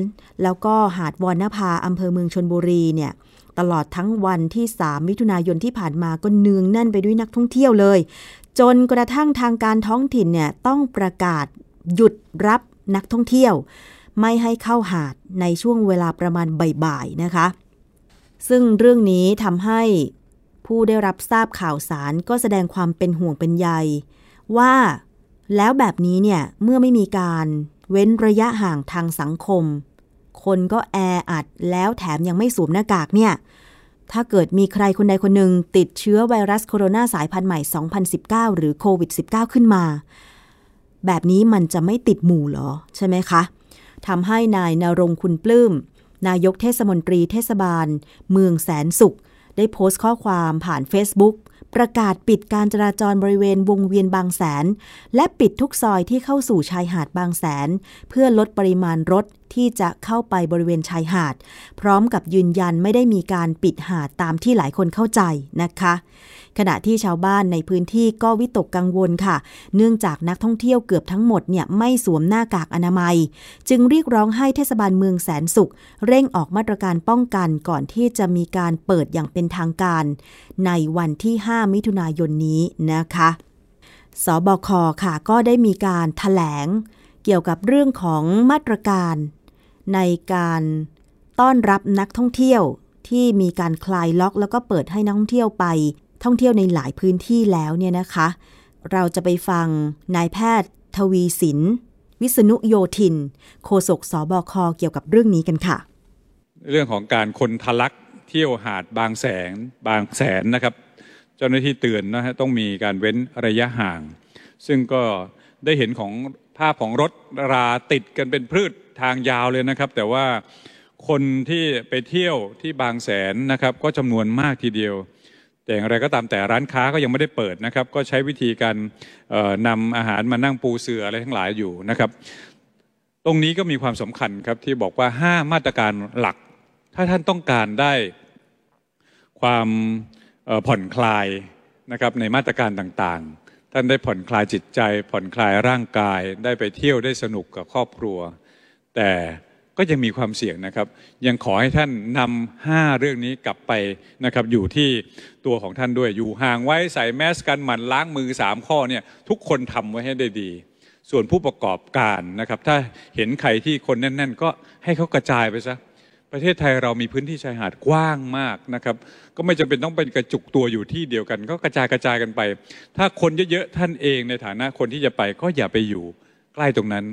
แล้วก็หาดวรรณภาอำเภอเมืองชลบุรีเนี่ยตลอดทั้งวันที่สามมิถุนายนที่ผ่านมาก็เนืองแน่นไปด้วยนักท่องเที่ยวเลยจนกระทั่งทางการท้องถิ่นเนี่ยต้องประกาศหยุดรับนักท่องเที่ยวไม่ให้เข้าหาดในช่วงเวลาประมาณบ่ายๆนะคะซึ่งเรื่องนี้ทำให้ผู้ได้รับทราบข่าวสารก็แสดงความเป็นห่วงเป็นใยว่าแล้วแบบนี้เนี่ยเมื่อไม่มีการเว้นระยะห่างทางสังคมคนก็แออัดแล้วแถมยังไม่สวมหน้ากากเนี่ย ถ้าเกิดมีใครคนใดคนหนึ่งติดเชื้อไวรัสโคโรนาสายพันธุ์ใหม่สองพันสิบเก้าหรือโควิดสิบเก้าขึ้นมาแบบนี้มันจะไม่ติดหมู่หรอใช่ไหมคะทำให้นายณรงค์คุณปลื้มนายกเทศมนตรีเทศบาลเมืองแสนสุขได้โพสต์ข้อความผ่าน Facebook ประกาศปิดการจราจรบริเวณวงเวียนบางแสนและปิดทุกซอยที่เข้าสู่ชายหาดบางแสนเพื่อลดปริมาณรถที่จะเข้าไปบริเวณชายหาดพร้อมกับยืนยันไม่ได้มีการปิดหาดตามที่หลายคนเข้าใจนะคะขณะที่ชาวบ้านในพื้นที่ก็วิตกกังวลค่ะเนื่องจากนักท่องเที่ยวเกือบทั้งหมดเนี่ยไม่สวมหน้ากากอนามัยจึงเรียกร้องให้เทศบาลเมืองแสนสุขเร่งออกมาตรการป้องกันก่อนที่จะมีการเปิดอย่างเป็นทางการในวันที่ห้ามิถุนายนนี้นะคะสบค.ค่ะก็ได้มีการแถลงเกี่ยวกับเรื่องของมาตรการในการต้อนรับนักท่องเที่ยวที่มีการคลายล็อกแล้วก็เปิดให้นักท่องเที่ยวไปท่องเที่ยวในหลายพื้นที่แล้วเนี่ยนะคะเราจะไปฟังนายแพทย์ทวีสินวิษณุโยธินโฆษกสบคเกี่ยวกับเรื่องนี้กันค่ะเรื่องของการคนทะลักเที่ยวหาดบางแสนบางแสนนะครับเจ้าหน้าที่เตือนนะฮะต้องมีการเว้นระยะห่างซึ่งก็ได้เห็นของภาพของรถราติดกันเป็นพืชทางยาวเลยนะครับแต่ว่าคนที่ไปเที่ยวที่บางแสนนะครับก็จำนวนมากทีเดียวแต่อย่างไรก็ตามแต่ร้านค้าก็ยังไม่ได้เปิดนะครับก็ใช้วิธีการนำอาหารมานั่งปูเสื่ออะไรทั้งหลายอยู่นะครับตรงนี้ก็มีความสำคัญครับที่บอกว่าห้ามาตรการหลักถ้าท่านต้องการได้ความผ่อนคลายนะครับในมาตรการต่างๆท่านได้ผ่อนคลายจิตใจผ่อนคลายร่างกายได้ไปเที่ยวได้สนุกกับครอบครัวแต่ก็ยังมีความเสี่ยงนะครับยังขอให้ท่านนำห้าเรื่องนี้กลับไปนะครับอยู่ที่ตัวของท่านด้วยอยู่ห่างไว้ใส่แมสกันหมั่นล้างมือสามข้อเนี่ยทุกคนทำไว้ให้ได้ดีส่วนผู้ประกอบการนะครับถ้าเห็นใครที่คนแน่นๆก็ให้เขากระจายไปซะประเทศไทยเรามีพื้นที่ชายหาดกว้างมากนะครับก็ไม่จำเป็นต้องเป็นกระจุกตัวอยู่ที่เดียวกันก็กระจายกระจายกันไปถ้าคนเยอะๆท่านเองในฐานะคนที่จะไปก็อย่าไปอยู่ใกล้ตรงนั้น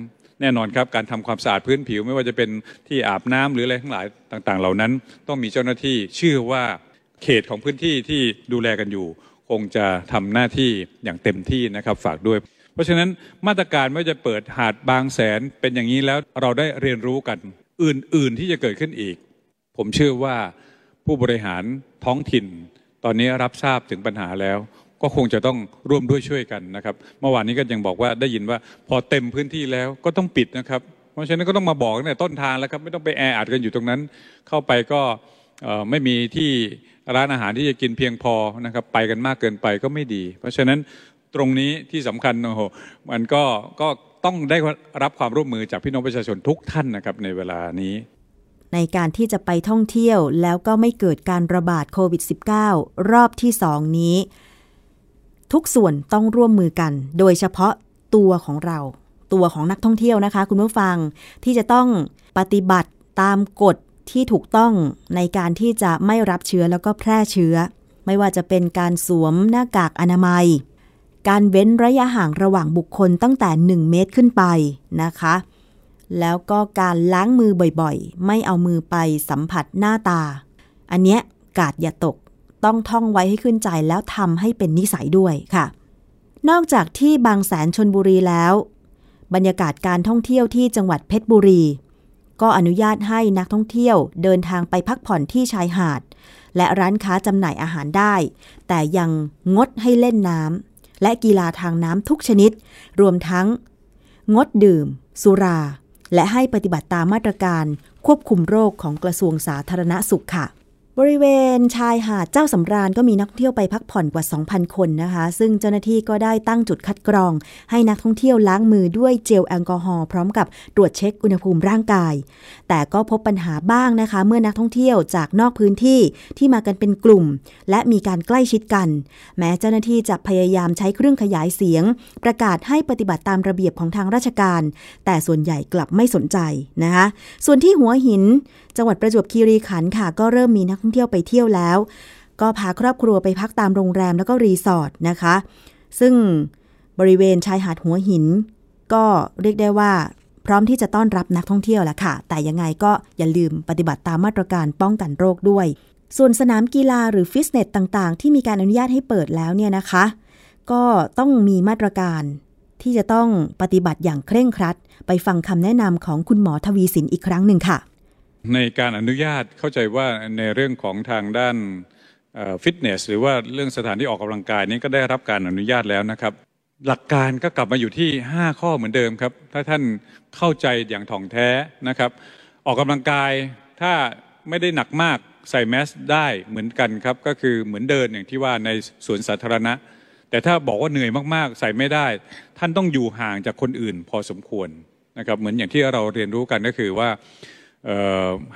แน่นอนครับการทำความสะอาดพื้นผิวไม่ว่าจะเป็นที่อาบน้ำหรืออะไรทั้งหลายต่างๆเหล่านั้นต้องมีเจ้าหน้าที่เชื่อว่าเขตของพื้นที่ที่ดูแลกันอยู่คงจะทำหน้าที่อย่างเต็มที่นะครับฝากด้วยเพราะฉะนั้นมาตรการว่าจะเปิดหาดบางแสนเป็นอย่างนี้แล้วเราได้เรียนรู้กันอื่นๆที่จะเกิดขึ้นอีกผมเชื่อว่าผู้บริหารท้องถิ่นตอนนี้รับทราบถึงปัญหาแล้วก็คงจะต้องร่วมด้วยช่วยกันนะครับเมื่อวานนี้ก็ยังบอกว่าได้ยินว่าพอเต็มพื้นที่แล้วก็ต้องปิดนะครับเพราะฉะนั้นก็ต้องมาบอกตั้งแต่ต้นทางแล้วครับไม่ต้องไปแออัดกันอยู่ตรงนั้นเข้าไปก็ไม่มีที่ร้านอาหารที่จะกินเพียงพอนะครับไปกันมากเกินไปก็ไม่ดีเพราะฉะนั้นตรงนี้ที่สำคัญโอ้โหมันก็ก็ต้องได้รับความร่วมมือจากพี่น้องประชาชนทุกท่านนะครับในเวลานี้ในการที่จะไปท่องเที่ยวแล้วก็ไม่เกิดการระบาดโควิด สิบเก้า รอบที่สองนี้ทุกส่วนต้องร่วมมือกันโดยเฉพาะตัวของเราตัวของนักท่องเที่ยวนะคะคุณผู้ฟังที่จะต้องปฏิบัติตามกฎที่ถูกต้องในการที่จะไม่รับเชื้อแล้วก็แพร่เชื้อไม่ว่าจะเป็นการสวมหน้ากากอนามัยการเว้นระยะห่างระหว่างบุคคลตั้งแต่หนึ่งเมตรขึ้นไปนะคะแล้วก็การล้างมือบ่อยๆไม่เอามือไปสัมผัสหน้าตาอันเนี้ยกาดอย่าตกต้องท่องไว้ให้ขึ้นใจแล้วทำให้เป็นนิสัยด้วยค่ะนอกจากที่บางแสนชลบุรีแล้วบรรยากาศการท่องเที่ยวที่จังหวัดเพชรบุรีก็อนุญาตให้นักท่องเที่ยวเดินทางไปพักผ่อนที่ชายหาดและร้านค้าจำหน่ายอาหารได้แต่ยังงดให้เล่นน้ำและกีฬาทางน้ำทุกชนิดรวมทั้งงดดื่มสุราและให้ปฏิบัติตามมาตรการควบคุมโรคของกระทรวงสาธารณสุขค่ะบริเวณชายหาดเจ้าสำราญก็มีนักท่องเที่ยวไปพักผ่อนกว่า สองพัน คนนะคะซึ่งเจ้าหน้าที่ก็ได้ตั้งจุดคัดกรองให้นักท่องเที่ยวล้างมือด้วยเจลแอลกอฮอล์พร้อมกับตรวจเช็คอุณหภูมิร่างกายแต่ก็พบปัญหาบ้างนะคะเมื่อนักท่องเที่ยวจากนอกพื้นที่ที่มากันเป็นกลุ่มและมีการใกล้ชิดกันแม้เจ้าหน้าที่จะพยายามใช้เครื่องขยายเสียงประกาศให้ปฏิบัติตามระเบียบของทางราชการแต่ส่วนใหญ่กลับไม่สนใจนะคะส่วนที่หัวหินจังหวัดประจวบคีรีขันธ์ค่ะก็เริ่มมีนักท่องเที่ยวไปเที่ยวแล้วก็พาครอบครัวไปพักตามโรงแรมแล้วก็รีสอร์ทนะคะซึ่งบริเวณชายหาดหัวหินก็เรียกได้ว่าพร้อมที่จะต้อนรับนักท่องเที่ยวแล้วค่ะแต่ยังไงก็อย่าลืมปฏิบัติตามมาตรการป้องกันโรคด้วย ส่วนสนามกีฬาหรือฟิตเนสต่างๆที่มีการอนุญาตให้เปิดแล้วเนี่ยนะคะก็ต้องมีมาตรการที่จะต้องปฏิบัติอย่างเคร่งครัดไปฟังคำแนะนำของคุณหมอทวีสินอีกครั้งหนึ่งค่ะในการอนุญาตเข้าใจว่าในเรื่องของทางด้านฟิตเนสหรือว่าเรื่องสถานที่ออกกำลังกายนี้ก็ได้รับการอนุญาตแล้วนะครับหลักการก็กลับมาอยู่ที่ห้าข้อเหมือนเดิมครับถ้าท่านเข้าใจอย่างถ่องแท้นะครับออกกำลังกายถ้าไม่ได้หนักมากใส่แมสได้เหมือนกันครับก็คือเหมือนเดินอย่างที่ว่าในสวนสาธารณะแต่ถ้าบอกว่าเหนื่อยมากๆใส่ไม่ได้ท่านต้องอยู่ห่างจากคนอื่นพอสมควรนะครับเหมือนอย่างที่เราเรียนรู้กันก็คือว่า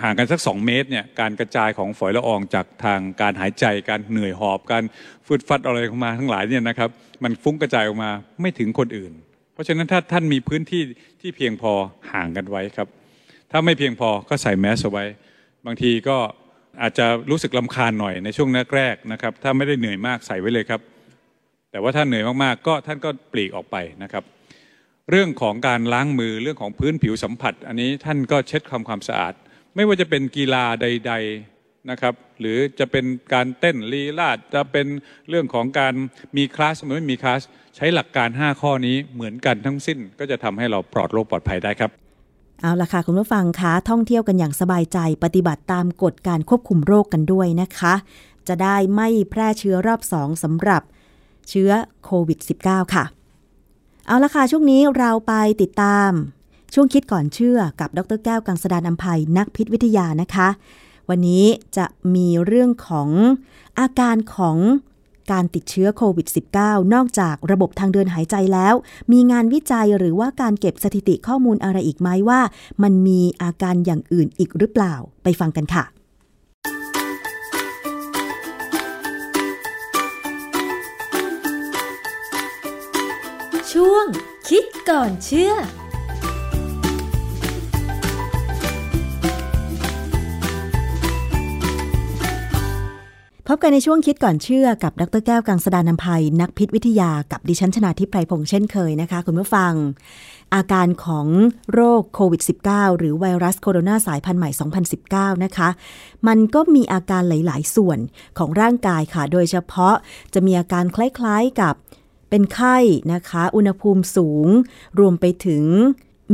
ห่างกันสักสองเมตรเนี่ยการกระจายของฝอยละอองจากทางการหายใจการเหนื่อยหอบการฟืดฟัดอะไรออกมาทั้งหลายเนี่ยนะครับมันฟุ้งกระจายออกมาไม่ถึงคนอื่นเพราะฉะนั้นถ้าท่านมีพื้นที่ที่เพียงพอห่างกันไว้ครับถ้าไม่เพียงพอก็ใส่แมสเอาไว้บางทีก็อาจจะรู้สึกรำคาญหน่อยในช่วงแรกๆนะครับถ้าไม่ได้เหนื่อยมากใส่ไว้เลยครับแต่ว่าถ้าเหนื่อยมากๆก็ท่านก็ปลีกออกไปนะครับเรื่องของการล้างมือเรื่องของพื้นผิวสัมผัสอันนี้ท่านก็เช็ดทำความสะอาดไม่ว่าจะเป็นกีฬาใดๆนะครับหรือจะเป็นการเต้นลีลาดจะเป็นเรื่องของการมีคลาสหรือไม่มีคลาสใช้หลักการห้าข้อนี้เหมือนกันทั้งสิ้นก็จะทำให้เราปลอดโรคปลอดภัยได้ครับเอาล่ะค่ะคุณผู้ฟังคะท่องเที่ยวกันอย่างสบายใจปฏิบัติตามกฎการควบคุมโรคกันด้วยนะคะจะได้ไม่แพร่เชื้อรอบสองสำหรับเชื้อโควิด สิบเก้า ค่ะเอาล่ะค่ะช่วงนี้เราไปติดตามช่วงคิดก่อนเชื่อกับดรแก้วกังสดาลอำไพนักพิษวิทยานะคะวันนี้จะมีเรื่องของอาการของการติดเชื้อโควิด สิบเก้า นอกจากระบบทางเดินหายใจแล้วมีงานวิจัยหรือว่าการเก็บสถิติข้อมูลอะไรอีกไหมว่ามันมีอาการอย่างอื่นอีกหรือเปล่าไปฟังกันค่ะช่วงคิดก่อนเชื่อพบกันในช่วงคิดก่อนเชื่อกับดรแก้วกังสดาลอำไพนักพิษวิทยากับดิฉันชนาทิพย์ไพรพงษ์เช่นเคยนะคะคุณผู้ฟังอาการของโรคโควิด สิบเก้า หรือไวรัสโคโรนาสายพันธุ์ใหม่ สองพันสิบเก้า นะคะมันก็มีอาการหลายๆส่วนของร่างกายค่ะโดยเฉพาะจะมีอาการคล้ายๆกับเป็นไข้นะคะอุณหภูมิสูงรวมไปถึง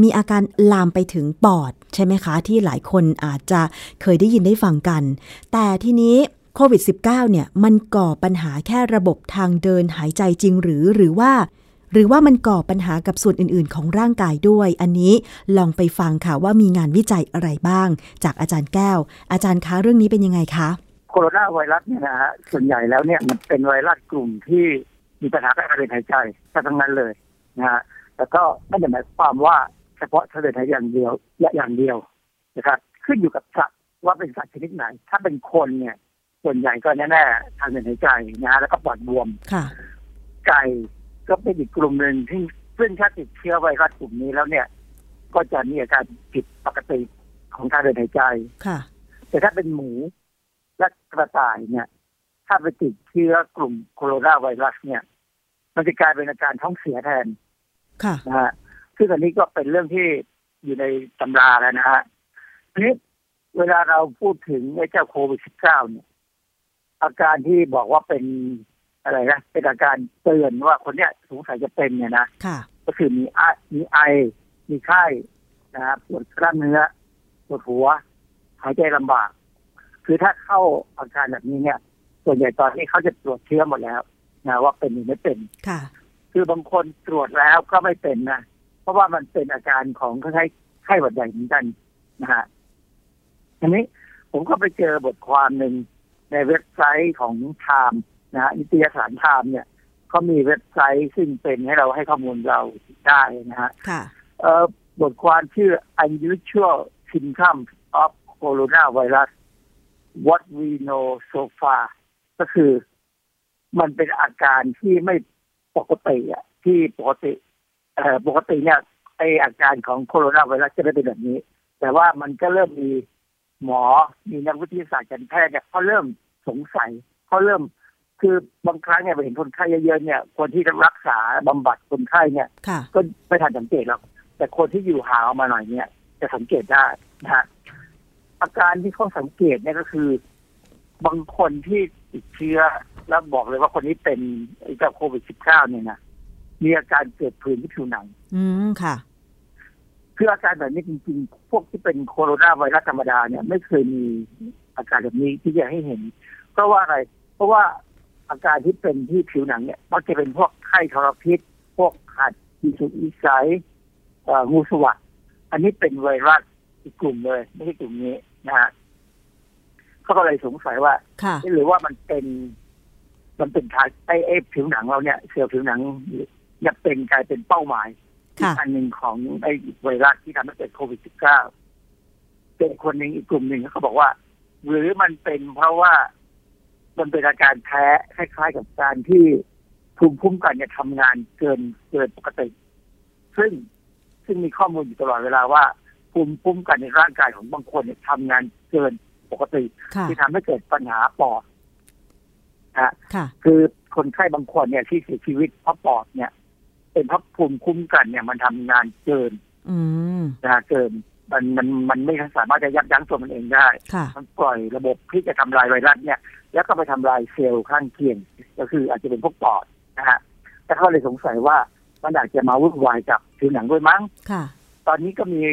มีอาการลามไปถึงปอดใช่ไหมคะที่หลายคนอาจจะเคยได้ยินได้ฟังกันแต่ทีนี้โควิด สิบเก้า เนี่ยมันก่อปัญหาแค่ระบบทางเดินหายใจจริงหรือหรือว่าหรือว่ามันก่อปัญหากับส่วนอื่นๆของร่างกายด้วยอันนี้ลองไปฟังค่ะว่ามีงานวิจัยอะไรบ้างจากอาจารย์แก้วอาจารย์คะเรื่องนี้เป็นยังไงคะโคโรนาไวรัสเนี่ยนะฮะส่วนใหญ่แล้วเนี่ยมันเป็นไวรัสกลุ่มที่มีปัญหาทางเดินหายใจทั้งนั้นเลยนะฮะแล้วก็ไม่ได้หมายความว่าเฉพาะทางเดินหายใจอย่างเดียวอย่างเดียวนะครับขึ้นอยู่กับสัตว์ว่าเป็นสัตว์ชนิดไหนถ้าเป็นคนเนี่ยส่วนใหญ่ก็แน่ๆทางเดินหายใจนะแล้วก็ปอดบวมไก่ก็เป็นอีกกลุ่มหนึ่งที่ซึ่งถ้าติดเชื้อไวรัสกลุ่มนี้แล้วเนี่ยก็จะมีอาการผิดปกติของทางเดินหายใจแต่ถ้าเป็นหมูและกระต่ายเนี่ยถ้าไปติดเชื้อกลุ่มโคโรนาไวรัสเนี่ยมันจะกลายเป็นอาการท้องเสียแทนนะฮะซึ่งอันนี้ก็เป็นเรื่องที่อยู่ในตำราแล้วนะฮะทีนี้เวลาเราพูดถึงไอ้เจ้าโควิด สิบเก้า เนี่ยอาการที่บอกว่าเป็นอะไรนะเป็นอาการเตือนว่าคนเนี้ยสงสัยจะเป็นเนี่ยนะก็คือมีไอมีไอมีไข้นะครับปวดกล้ามเนื้อปวดหัวหายใจลำบากคือถ้าเข้าอาการแบบนี้เนี่ยส่วนใหญ่ตอนนี้เขาจะตรวจเชื้อหมดแล้วนะว่าเป็นหรือไม่เป็นคือบางคนตรวจแล้วก็ไม่เป็นนะเพราะว่ามันเป็นอาการของคล้ายๆไข้หวัดใหญ่เหมือนกันนะฮะทีนี้ผมก็ไปเจอบทความนึงในเว็บไซต์ของ Time นะฮะนิตยสาร Time เนี่ยเขามีเว็บไซต์ซึ่งเป็นให้เราให้ข้อมูลเราได้นะฮะเอ่อบทความชื่อ Unusual Symptoms of Coronavirus What We Know So Far ก็คือมันเป็นอาการที่ไม่ปกติอ่ะที่ปกติเอ่อปกติเนี่ยไออาการของโคโรนาไวรัสจะไม่เป็นแบบนี้แต่ว่ามันก็เริ่มมีหมอมีนักวิทยาศาสตร์การแพทย์เนี่ยเขาเริ่มสงสัยเขาเริ่มคือบางครั้งเนี่ยไปเห็นคนไข้เยอะๆเนี่ยคนที่รักษาบำบัดคนไข้เนี่ยก็ไม่ทันสังเกตหรอกแต่คนที่อยู่ห่างออกมาหน่อยเนี่ยจะสังเกตได้นะอาการที่เขาสังเกตเนี่ยก็คือ บางคนที่ติดเชื้อแล้วบอกเลยว่าคนนี้เป็นเจ้าโควิดสิบเก้าเนี่ยนะมีอาการเกิดผื่นที่ผิวหนังอืมค่ะคืออาการแบบนี้จริงๆพวกที่เป็นโคโรนาไวรัสธรรมดาเนี่ยไม่เคยมีอาการแบบนี้ที่จะให้เห็นเพราะว่าอะไรเพราะว่าอาการที่เป็นที่ผิวหนังเนี่ยมักจะเป็นพวกไข้ทรพิษพวกหัดอีสุกอีไซงูสวัสด์อันนี้เป็นไวรัสอีกกลุ่มเลยไม่ใช่กลุ่มนี้นะฮะเขาก็เลยสงสัยว่าหรือว่ามันเป็นมันเป็นทางไอเอฟผิวหนังเราเนี่ยเซลล์ผิวหนังจะเป็นกลายเป็นเป้าหมายอีกอันหนึ่งของไอไวรัสที่ทำให้เกิดโควิดสิบเก้าเป็นคนหนึ่งอีกกลุ่มหนึ่งเขาบอกว่าหรือมันเป็นเพราะว่ามันเป็นอาการแพ้คล้ายๆกับการที่ภูมิคุ้มกันเนี่ยทำงานเกินเกินปกติซึ่งซึ่งมีข้อมูลอยู่ตลอดเวลาว่าภูมิคุ้มกันในร่างกายของบางคนเนี่ยทำงานเกินปกติที่ทำให้เกิดปัญหาปอดนะคือคนไข้บางคนเนี่ยที่เสียชีวิตเพราะปอดเนี่ยเป็นเพราะภูมิคุ้มกันเนี่ยมันทำงานเกินนะเกินมันมันมันไม่สามารถจะยับยั้งตัวมันเองได้มันปล่อยระบบที่จะทำลายไวรัสเนี่ยแล้วก็ไปทำลายเซลล์ข้างเคียงก็คืออาจจะเป็นพวกปอดนะฮะแต่เขาเลยสงสัยว่ามันอาจจะมาวุ่นวายกับผิวหนังด้วยมั้งตอนนี้ก็มี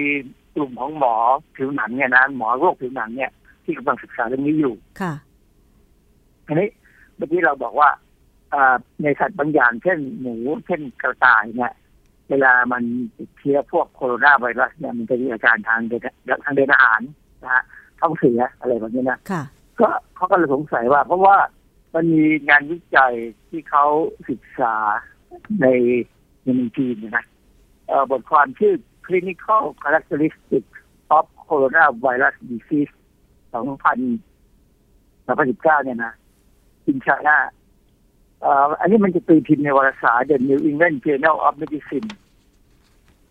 กลุ่มของหมอผิวหนังเนี่ยนะหมอโรคผิวหนังเนี่ยที่กำลังศึกษาเรื่องนี้อยู่อันนี้เมื่อกี้เราบอกว่าในสัตว์บางอย่างเช่นหมูเช่นกระต่ายเนี่ยเวลามันติดเชื้อพวกโคโรนาไวรัสเนี่ยมันจะมีอาการทางเดินทางเดินอาหารนะฮะท้องเสียอะไรแบบนี้นะก็เขาก็เลยสงสัยว่าเพราะว่ามันมีงานวิจัยที่เขาศึกษาในในเมืองจีนนะบทความชื่อ clinical characteristics of coronavirus disease สองพันสิบเก้าเนี่ยนะอินชาน่าอันนี้มันจะตีพิมพ์ในวารสาร The New England Journal of Medicine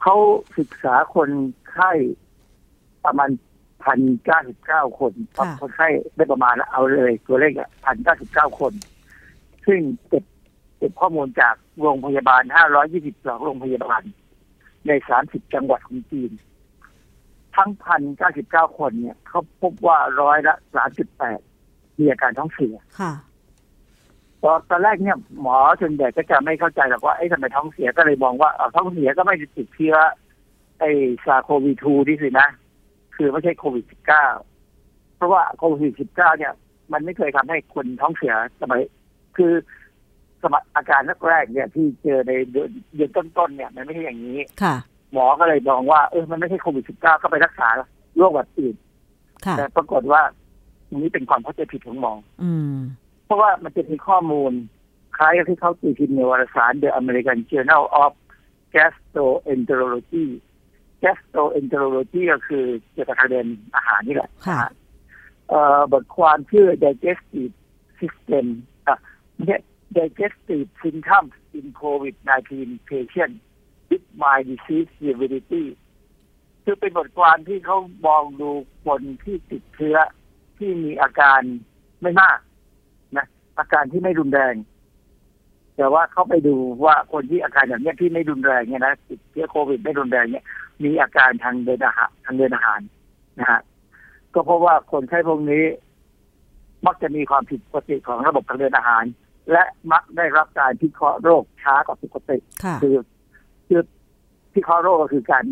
เขาศึกษาคนไข้ประมาณ หนึ่งพันเก้าสิบเก้า คนคนไข้ได้ประมาณเอาเลยตัวเลข หนึ่งพันเก้าสิบเก้า คนซึ่งเก็บเก็บข้อมูลจากโรงพยาบาลห้าร้อยยี่สิบสองโรงพยาบาลในสามสิบจังหวัดของจีนทั้ง หนึ่งพันเก้าสิบเก้า คนเนี่ยเขาพบว่าร้อยละ สามจุดแปด มีอาการท้องเสียค่ะตอนแรกเนี่ยหมอส่วนใหญ่ก็จะไม่เข้าใจหรอกว่าไอ้ทำไมท้องเสียก็เลยมองว่าเออท้องเสียก็ไม่ได้ติดเชื้อไอ้ซาโควีทูนี่สินะคือไม่ใช่โควิดสิบเก้าเพราะว่าโควิดสิบเก้าเนี่ยมันไม่เคยทำให้คนท้องเสียสมัยคือสมัยอาการแรกๆเนี่ยที่เจอในเดือนต้นๆเนี่ยมันไม่ใช่อย่างนี้หมอก็เลยมองว่าเออมันไม่ใช่โควิดสิบเก้าก็ไปรักษาโรคแบบอื่นแต่ปรากฏว่านี่เป็นความเข้าใจผิดของหมอเพราะว่ามันจะมีข้อมูลคล้ายกับที่เขาตีพิมพ์ในวารสาร The American Journal of Gastroenterology Gastroenterology ก็คือเกี่ยวกับทางเดินอาหารนี่แหละบทความชื่อ Digestive System อ่ะเนี่ย Digestive Symptoms in โควิดสิบเก้า Patients with Mild Disease Severity คือเป็นบทความที่เขามองดูคนที่ติดเชื้อที่มีอาการไม่มากอาการที่ไม่รุนแรงแต่ว่าเขาไปดูว่าคนที่อาการอย่างนี้ที่ไม่รุนแรงเนี่ยนะติดเชื้อโควิดไม่รุนแรงเนี่ยมีอาการทางเดินอาหารทางเดินอาหารนะฮะก็เพราะว่าคนไข้พวกนี้มักจะมีความผิดปกติของระบบทางเดินอาหารและมักได้รับการพิเคราะห์โรคช้ากว่าปกติคือคือพิเคราะห์โรคก็คือการ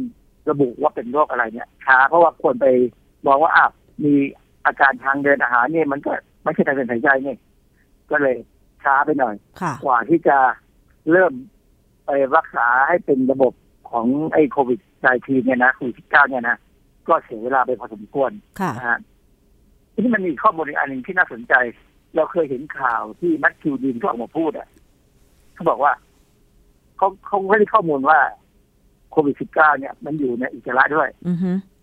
ระบุว่าเป็นโรคอะไรเนี่ยช้าเพราะว่าคนไปบอกว่าอ่ะมีอาการทางเดินอาหารเนี่ยมันก็ไม่ใช่ทางเดินหายใจเนี่ยก็เลยช้าไปหน่อยกว่าที่จะเริ่มไปรักษาให้เป็นระบบของไอ้โควิดสิบเก้าเนี่ยนะโควิดสิบเก้าเนี่ยนะก็เสียเวลาไปพอสมควรนะฮะทีนี้มันมีข้อมูลอีกอันหนึ่งที่น่าสนใจเราเคยเห็นข่าวที่แมทธิว ดีนก็ออกมาพูดอ่ะเขาบอกว่าเขาเขาไม่ได้ข้อมูลว่าโควิดสิบเก้าเนี่ยมันอยู่ในอุจจาระด้วย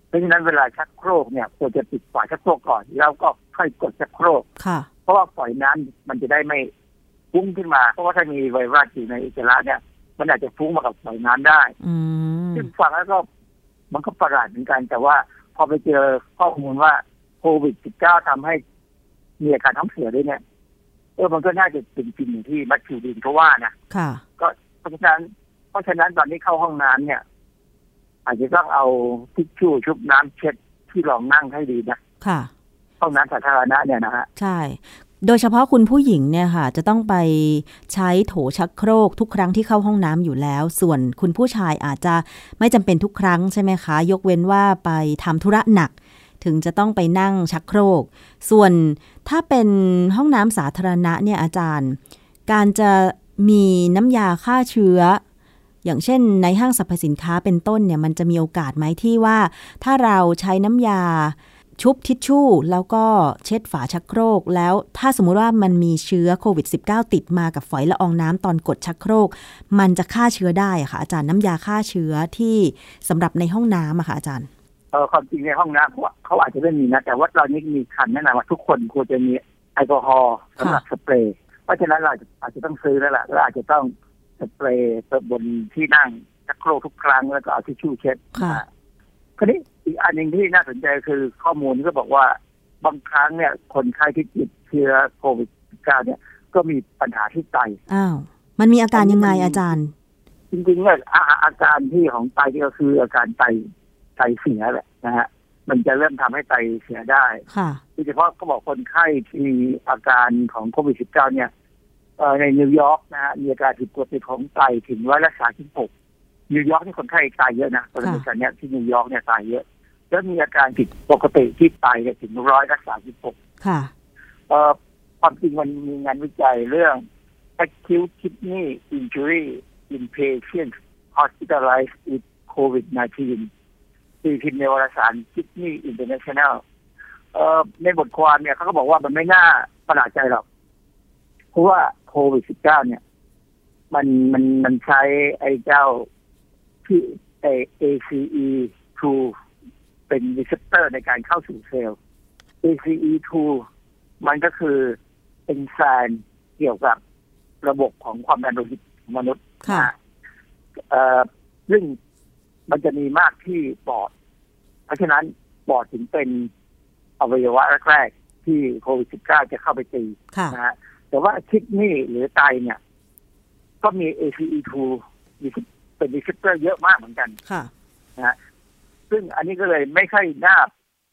เพราะฉะนั้นเวลาชักโครกเนี่ยควรจะปิดฝาชักโครกก่อนแล้วก็ค่อยกดชักโครกเพราะว่าปล่อยน้ำมันจะได้ไม่ฟุ้งขึ้นมาเพราะว่าถ้ามีไวรัสอยู่ในอุจจาระเนี่ยมันอาจจะฟุ้งมากับปล่อยน้ำได้ซึ่งฟังแล้วก็มันก็ประหลาดเหมือนกันแต่ว่าพอไปเจอข้อมูลว่าโควิดสิบเก้าทำให้มีอาการท้องเสียด้วยเนี่ยเออมันก็น่าจะเป็นจริงอย่างที่มัทธิว ดีนเขาว่านะก็เพราะฉะนั้นเพราะฉะนั้นตอนนี้เข้าห้องน้ำเนี่ยอาจจะต้องเอาทิชชู่ชุบน้ำเช็ดที่รองนั่งให้ดีนะ ห้องน้ำสาธารณะเนี่ยนะฮะใช่โดยเฉพาะคุณผู้หญิงเนี่ยค่ะจะต้องไปใช้โถชักโครกทุกครั้งที่เข้าห้องน้ำอยู่แล้วส่วนคุณผู้ชายอาจจะไม่จำเป็นทุกครั้งใช่ไหมคะยกเว้นว่าไปทำธุระหนักถึงจะต้องไปนั่งชักโครกส่วนถ้าเป็นห้องน้ำสาธารณะเนี่ยอาจารย์การจะมีน้ำยาฆ่าเชื้ออย่างเช่นในห้างสรรพสินค้าเป็นต้นเนี่ยมันจะมีโอกาสไหมที่ว่าถ้าเราใช้น้ำยาชุบทิชชู่แล้วก็เช็ดฝาชักโครกแล้วถ้าสมมุติว่ามันมีเชื้อโควิด สิบเก้า ติดมากับฝอยละอองน้ำตอนกดชักโครกมันจะฆ่าเชื้อได้ค่ะอาจารย์น้ำยาฆ่าเชื้อที่สำหรับในห้องน้ำอะค่ะอาจารย์เออความจริงในห้องน้ำเขาเขาอาจจะไม่มีนะแต่ว่าเรานี่มีคันแนะนำว่าทุกคนควรจะมีแอลกอฮอล์สำหรับสเปรย์เพราะฉะนั้นเราอาจจะต้องซื้อแล้วล่ะเราอาจจะต้องสเปรย์บนที่นั่งชักโครกทุกครั้งแล้วก็เอาทิชชู่เช็ดค่ะคราวนี้อีกอันหนึ่งที่น่าสนใจคือข้อมูลก็บอกว่าบางครั้งเนี่ยคนไข้ที่ติดเชื้อโควิดสิบเก้าเนี่ยก็มีปัญหาที่ไตอ้าวมันมีอาการยังไงอาจารย์จริงๆเนี่ยอาการที่ของไตก็คืออาการไตไตเสียแหละนะฮะมันจะเริ่มทำให้ไตเสียได้ค่ะโดยเฉพาะก็บอกคนไข้ที่อาการของโควิดสิบเก้าเนี่ยในนิวยอร์กนะฮะมีอาการผิดปกติของไตถึงร้อยละสามสิบหกนิวยอร์กนี่คนไข้ตายเยอะนะประเทศนี้ที่นิวยอร์กเนี่ยตายเยอะแล้วมีอาการผิดปกติที่ไตถึงร้อยละสามสิบหกค่ะเอ่อความจริงมันมีงานวิจัยเรื่อง acute kidney injury in patients hospitalized with โควิดสิบเก้า ที่พิมพ์ในวารสาร Kidney International เอ่อในบทความเนี่ยเขาก็บอกว่ามันไม่น่าประหลาดใจหรอกเพราะว่าโควิดสิบเก้าเนี่ยมันมันมันใช้ไอ้เจ้าที่ไอ้ เอ ซี อี ทู เป็นรีเซปเตอร์ในการเข้าสู่เซลล์ เอ ซี อี ทู มันก็คือเป็นสารเกี่ยวกับระบบของความดันโลหิตของมนุษย์ค่ะเอ่อซึ่งมันจะมีมากที่ปอดเพราะฉะนั้นปอดถึงเป็นอวัยวะแรกๆที่โควิดสิบเก้าจะเข้าไปตีนะฮะแต่ว่าคิดนี่หรือไตเนี่ยก็มี เอ ซี อี ทู เป็นรีเซปเตอร์เยอะมากเหมือนกันค่ะนะซึ่งอันนี้ก็เลยไม่ค่อยน่า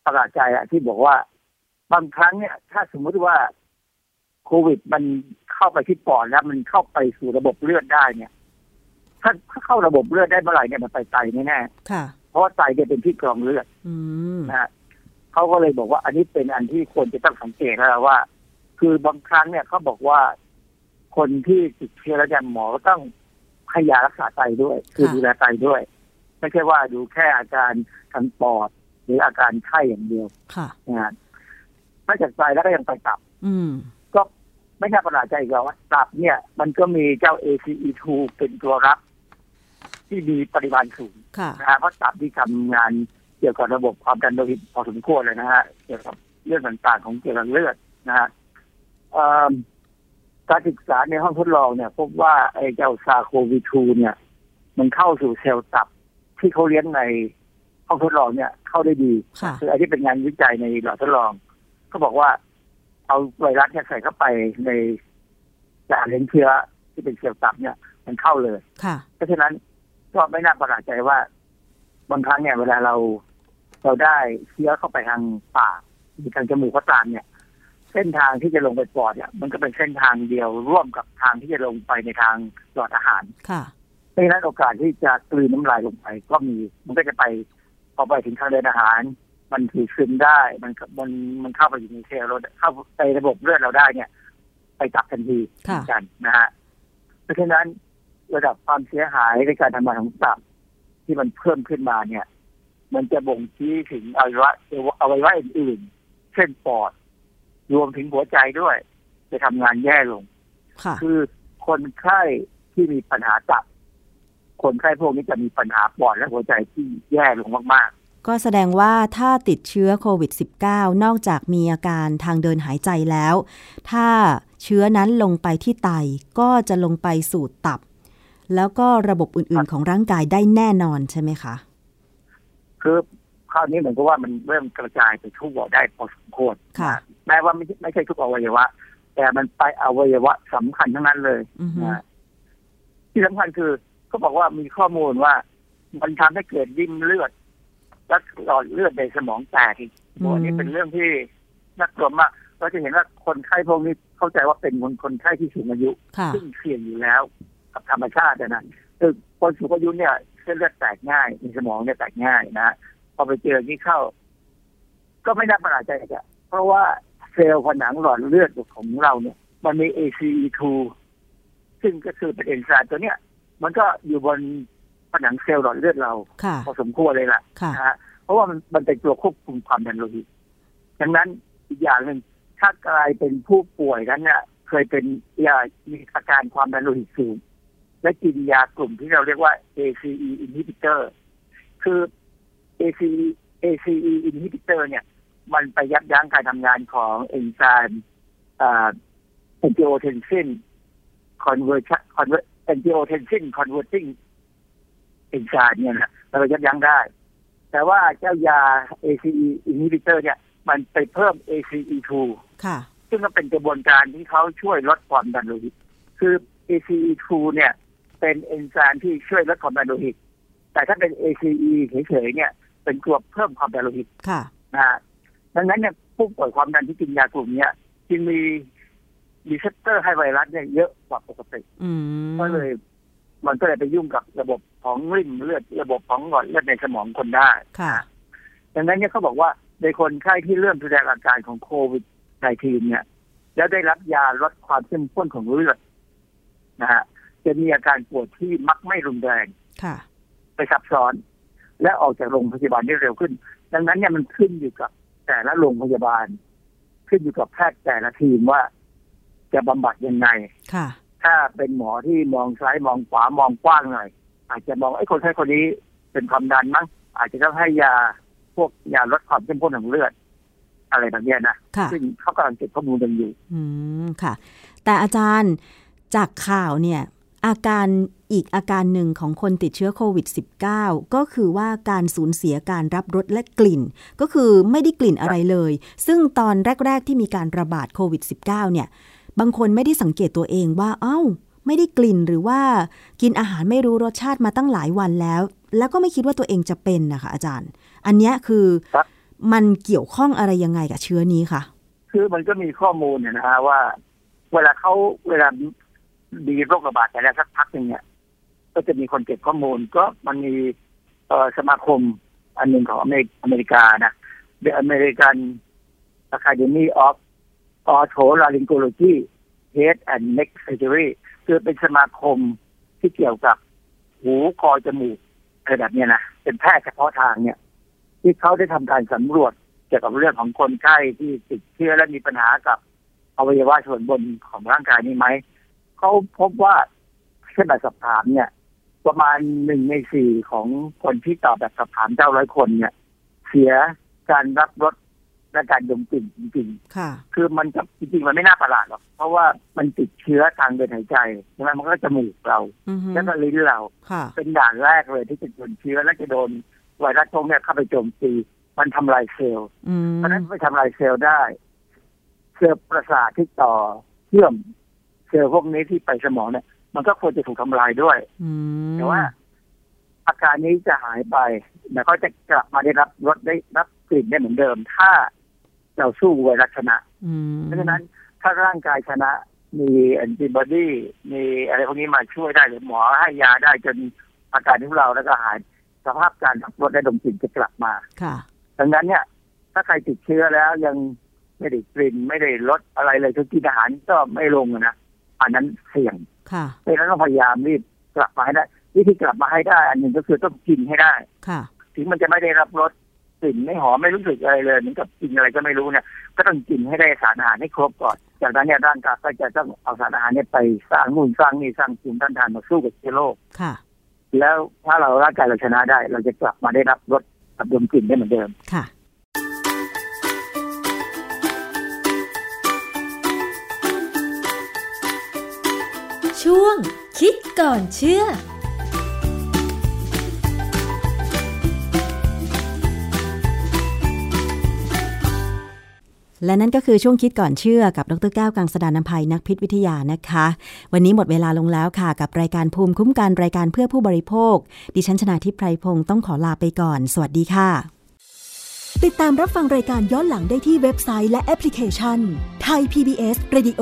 ประหลาดใจอะที่บอกว่าบางครั้งเนี่ยถ้าสมมติว่าโควิดมันเข้าไปที่ปอดแล้วมันเข้าไปสู่ระบบเลือดได้เนี่ยถ้าเข้าระบบเลือดได้เมื่อไหร่เนี่ยมันไปไตแน่ๆเพราะไตจะเป็นที่กรองเลือดนะเขาก็เลยบอกว่าอันนี้เป็นอันที่ควรจะต้องสังเกตแล้วว่าคือบางครั้งเนี่ยเขาบอกว่าคนที่ติดเชื้อแล้วเนี่ยหมอก็ต้องให้ยารักษาไตด้วยคือดูแลไตด้วยไม่ใช่ว่าดูแค่อาการทางปอดหรืออาการไข้อย่างเดียวค่ะนะนอกจากไตแล้วก็ยังไปตับก็ไม่น่าประหลาดใจอีกแล้วว่าตับเนี่ยมันก็มีเจ้า เอ ซี อี ทู เป็นตัวรับที่มีปริมาณสูงนะฮะเพราะตับที่ทำงานเกี่ยวกับระบบความดันโลหิตพอสมควรเลยนะฮะเกี่ยวกับเลือดต่างๆของเกี่ยวกับเลือดนะฮะการศึกษาในห้องทดลองเนี่ยพบว่าไอ้เจ้าซาโควีทูเนี่ยมันเข้าสู่เซลล์ตับที่เขาเลี้ยงในห้องทดลองเนี่ยเข้าได้ดีคืออันนี้เป็นงานวิจัยในหลอดทดลองเขาบอกว่าเอาไวรัสเนี่ยใส่เข้าไปในสารเลี้ยงเชื้อที่เป็นเซลล์ตับเนี่ยมันเข้าเลยเพราะฉะนั้นก็ไม่น่าประหลาดใจว่าบางครั้งเนี่ยเวลาเราเราได้เชื้อเข้าไปทางปากหรือทางจมูกก็ตามเนี่ยเส้นทางที่จะลงไปปอดเนี่ยมันก็เป็นเส้นทางเดียวร่วมกับทางที่จะลงไปในทางหลอดอาหารค่ะเพราะฉะนั้นโอกาสที่จะกลืนน้ำลายลงไปก็มีมันก็จะไปพอไปถึงทางเดินอาหารมันถือซึมได้มันมันมันเข้าไปอยู่ในเซลล์เข้าไประบบเลือดเราได้เนี่ยไปตับทันทีกันนะฮะเพราะฉะนั้นระดับความเสียหายในการทำงานของตับที่มันเพิ่มขึ้นมาเนี่ยมันจะบ่งชี้ถึงอวัยวะอวัยวะอื่นๆเช่นปอดรวมถึงหัวใจด้วยจะทำงานแย่ลง ค่ะ คือคนไข้ที่มีปัญหาตับคนไข้พวกนี้จะมีปัญหาปอดและหัวใจที่แย่ลงมากๆก็แสดงว่าถ้าติดเชื้อโควิด สิบเก้า นอกจากมีอาการทางเดินหายใจแล้วถ้าเชื้อนั้นลงไปที่ไตก็จะลงไปสู่ตับแล้วก็ระบบอื่นๆของร่างกายได้แน่นอนใช่ไหมคะคือคราวนี้เหมือนกับว่ามันเริ่มกระจายไปทั่วได้พอสมควรแม้ว่าไม่ไม่ใช่ทุกอวัยวะแต่มันไปอวัยวะสำคัญทั้งนั้นเลยนะที่สำคัญคือก็บอกว่ามีข้อมูลว่ามันทำให้เกิดริ่มเลือดและหลอดเลือดในสมองแตกอีกอันนี้เป็นเรื่องที่ นักกลัวมากเราจะเห็นว่าคนไข้พวกนี้เข้าใจว่าเป็นคนไข้ที่สูงอายุซึ่งเสี่ยงอยู่แล้วกับธรรมชาตินะคือคนสูงอายุเนี่ยเส้นเลือดแตกง่ายในสมองเนี่ยแตกง่ายนะพอไปเจอนี้เข้าก็ไม่น่าประหลาดใจอ่ะเพราะว่าเซลล์ผนังหลอดเลือดของเราเนี่ยมันมี เอ ซี อี ทู ซึ่งก็คือเป็นเอนไซม์ตัวเนี้ยมันก็อยู่บนผนังเซลล์หลอดเลือดเราพอสมควรเลยล่ะนะฮะเพราะว่ามันมันเป็นตัวควบคุมความดันโลหิตดังนั้นอีกอย่างหนึ่งถ้ากลายเป็นผู้ป่วยนั้นเนี่ยเคยเป็นยามีอาการความดันโลหิตสูงและกินยากลุ่มที่เราเรียกว่า เอ ซี อี inhibitor คือ เอ ซี อี inhibitor เนี่ยมันไปยับยั้งการทำงานของเอนไซม์angiotensin conversion angiotensin converting เอนไซม์เนี่ยนะเรายับยั้งได้แต่ว่าเจ้ายา เอ ซี อี inhibitor เนี่ยมันไปเพิ่ม เอ ซี อี ทู ค่ะซึ่งมันเป็นกระบวนการที่เขาช่วยลดความดันโลหิตคือ เอ ซี อี ทู เนี่ยเป็นเอนไซม์ที่ช่วยลดความดันโลหิตแต่ถ้าเป็น เอ ซี อี เฉยๆเนี่ยเป็นตัวเพิ่มความดันโลหิตค่ะนะดังนั้นเนี่ยผู้ป่วยความดันที่กินยากลุ่มเนี้ยจึงมีรีเซปเตอร์ให้ไวรัสเนี่ยเยอะกว่าปกติก็เลยมันก็เลยไปยุ่งกับระบบของริ่มเลือดระบบของหลอดเลือดในสมองคนได้ค่ะดังนั้นเนี่ยเขาบอกว่าในคนไข้ที่เริ่มแสดงอาการของโควิด สิบเก้า เนี่ยแล้วได้รับยาลดความเข้มข้นของเลือดนะฮะจะมีอาการปวดที่มักไม่รุนแรงค่ะไปซับซ้อนและออกจากโรงพยาบาลได้เร็วขึ้นดังนั้นเนี่ยมันขึ้นอยู่กับแต่ละโรงพยาบาลขึ้นอยู่กับแพทย์แต่ละทีมว่าจะบำบัดยังไงค่ะถ้าเป็นหมอที่มองซ้ายมองขวามองกว้างหน่อยอาจจะมองไอ้คนไข้คนนี้เป็นความดันมั้งอาจจะต้องให้ยาพวกยาลดความเข้มข้นของเลือดอะไรแบบนี้นะซึ่งเขากำลังเก็บข้อมูลกันอยู่อืมค่ะแต่อาจารย์จากข่าวเนี่ยอาการอีกอาการหนึ่งของคนติดเชื้อโควิด สิบเก้า ก็คือว่าการสูญเสียการรับรสและกลิ่นก็คือไม่ได้กลิ่นอะไรเลยซึ่งตอนแรกๆที่มีการระบาดโควิด สิบเก้า เนี่ยบางคนไม่ได้สังเกตตัวเองว่าเอ้าไม่ได้กลิ่นหรือว่ากินอาหารไม่รู้รสชาติมาตั้งหลายวันแล้วแล้วก็ไม่คิดว่าตัวเองจะเป็นนะคะอาจารย์อันนี้คือมันเกี่ยวข้องอะไรยังไงกับเชื้อนี้คะคือมันก็มีข้อมูลนะฮะว่าเวลาเขาเวลามีโรคระบาดแต่ละสักพักนึงเนี่ยก็จะมีคนเก็บข้อมูลก็มันมีสมาคมอันนึงของอเมริกานะเดอะอเมริกันอะคาเดมี่ออฟออโทลาริงโกโลจีเฮดแอนด์เน็กเซอร์เจอรี่คือเป็นสมาคมที่เกี่ยวกับหูคอจมูกอะไรแบบนี้นะเป็นแพทย์เฉพาะทางเนี่ยที่เขาได้ทำการสำรวจเกี่ยวกับเรื่องของคนไข้ที่ติดเชื้อและมีปัญหากับอวัยวะส่วนบนของร่างกายนี้ไหมเขาพบว่าเช่นแบบสอบถามเนี่ยประมาณหนึ่งในสี่ของคนที่ตอบแบบสอบถามเก้าร้อยคนเนี่ยเสียการรับรสและการดมกลิ่นจริงๆ ค่ะ คือมันจะจริงๆมันไม่น่าประหลาดหรอกเพราะว่ามันติดเชื้อทางเดินหายใจใช่ไหมมันก็จมูกเราแล้วก็ลิ้นเราเป็นด่านแรกเลยที่จะโดนเชื้อและจะโดนไวรัสพวกนี้เข้าไปโจมตีมันทำลายเซลล์เพราะนั้นไปทำลายเซลล์ได้เซลล์ประสาทที่ต่อเชื่อมเซลล์พวกนี้ที่ไปสมองเนี่ยมันก็ควรจะถูกทำลายด้วยแต่ว่าอาการนี้จะหายไปแต่เขาจะกลับมาได้รับรสได้รับกลิ่นได้เหมือนเดิมถ้าเราสู้ไวรัสชนะเพราะฉะนั้นถ้าร่างกายชนะมีแอนติบอดีมีอะไรพวกนี้มาช่วยได้หรือหมอให้ยาได้จนอาการของเราแล้วก็หายสภาพการรับรสและดมกลิ่นจะกลับมาดังนั้นเนี่ยถ้าใครติดเชื้อแล้วยังไม่ได้กลิ่นไม่ได้รสอะไรเลยทุกกินอาหารก็ไม่ลงนะอันนั้นเสี่ยงเพราะฉะนั้นเราพยายามรีบกลับมาให้ได้วิธีกลับมาให้ได้อันหนึ่งก็คือต้องกินให้ได้ถึงมันจะไม่ได้รับรสกลิ่นไม่หอมไม่รู้สึกอะไรเลยเหมือนกับกินอะไรก็ไม่รู้เนี่ยก็ต้องกินให้ได้สารอาหารให้ครบก่อนจากนั้นเนี่ยร่างกายก็จะต้องเอาสารอาหารเนี่ยไปสร้างนู่นสร้างนี่สร้างภูมิต้านทานมาสู้กับเชื้อโรคแล้วถ้าเราร่างกายเราชนะได้เราจะกลับมาได้รับรสกับดมกลิ่นได้เหมือนเดิมค่ะช่วงคิดก่อนเชื่อและนั่นก็คือช่วงคิดก่อนเชื่อกับดร.แก้ว กังสดาลอำไพนักพิษวิทยานะคะวันนี้หมดเวลาลงแล้วค่ะกับรายการภูมิคุ้มกันรายการเพื่อผู้บริโภคดิฉันชนาธิปไพพงศ์ต้องขอลาไปก่อนสวัสดีค่ะ ติดตามรับฟังรายการย้อนหลังได้ที่เว็บไซต์และแอปพลิเคชัน Thai พี บี เอส Radio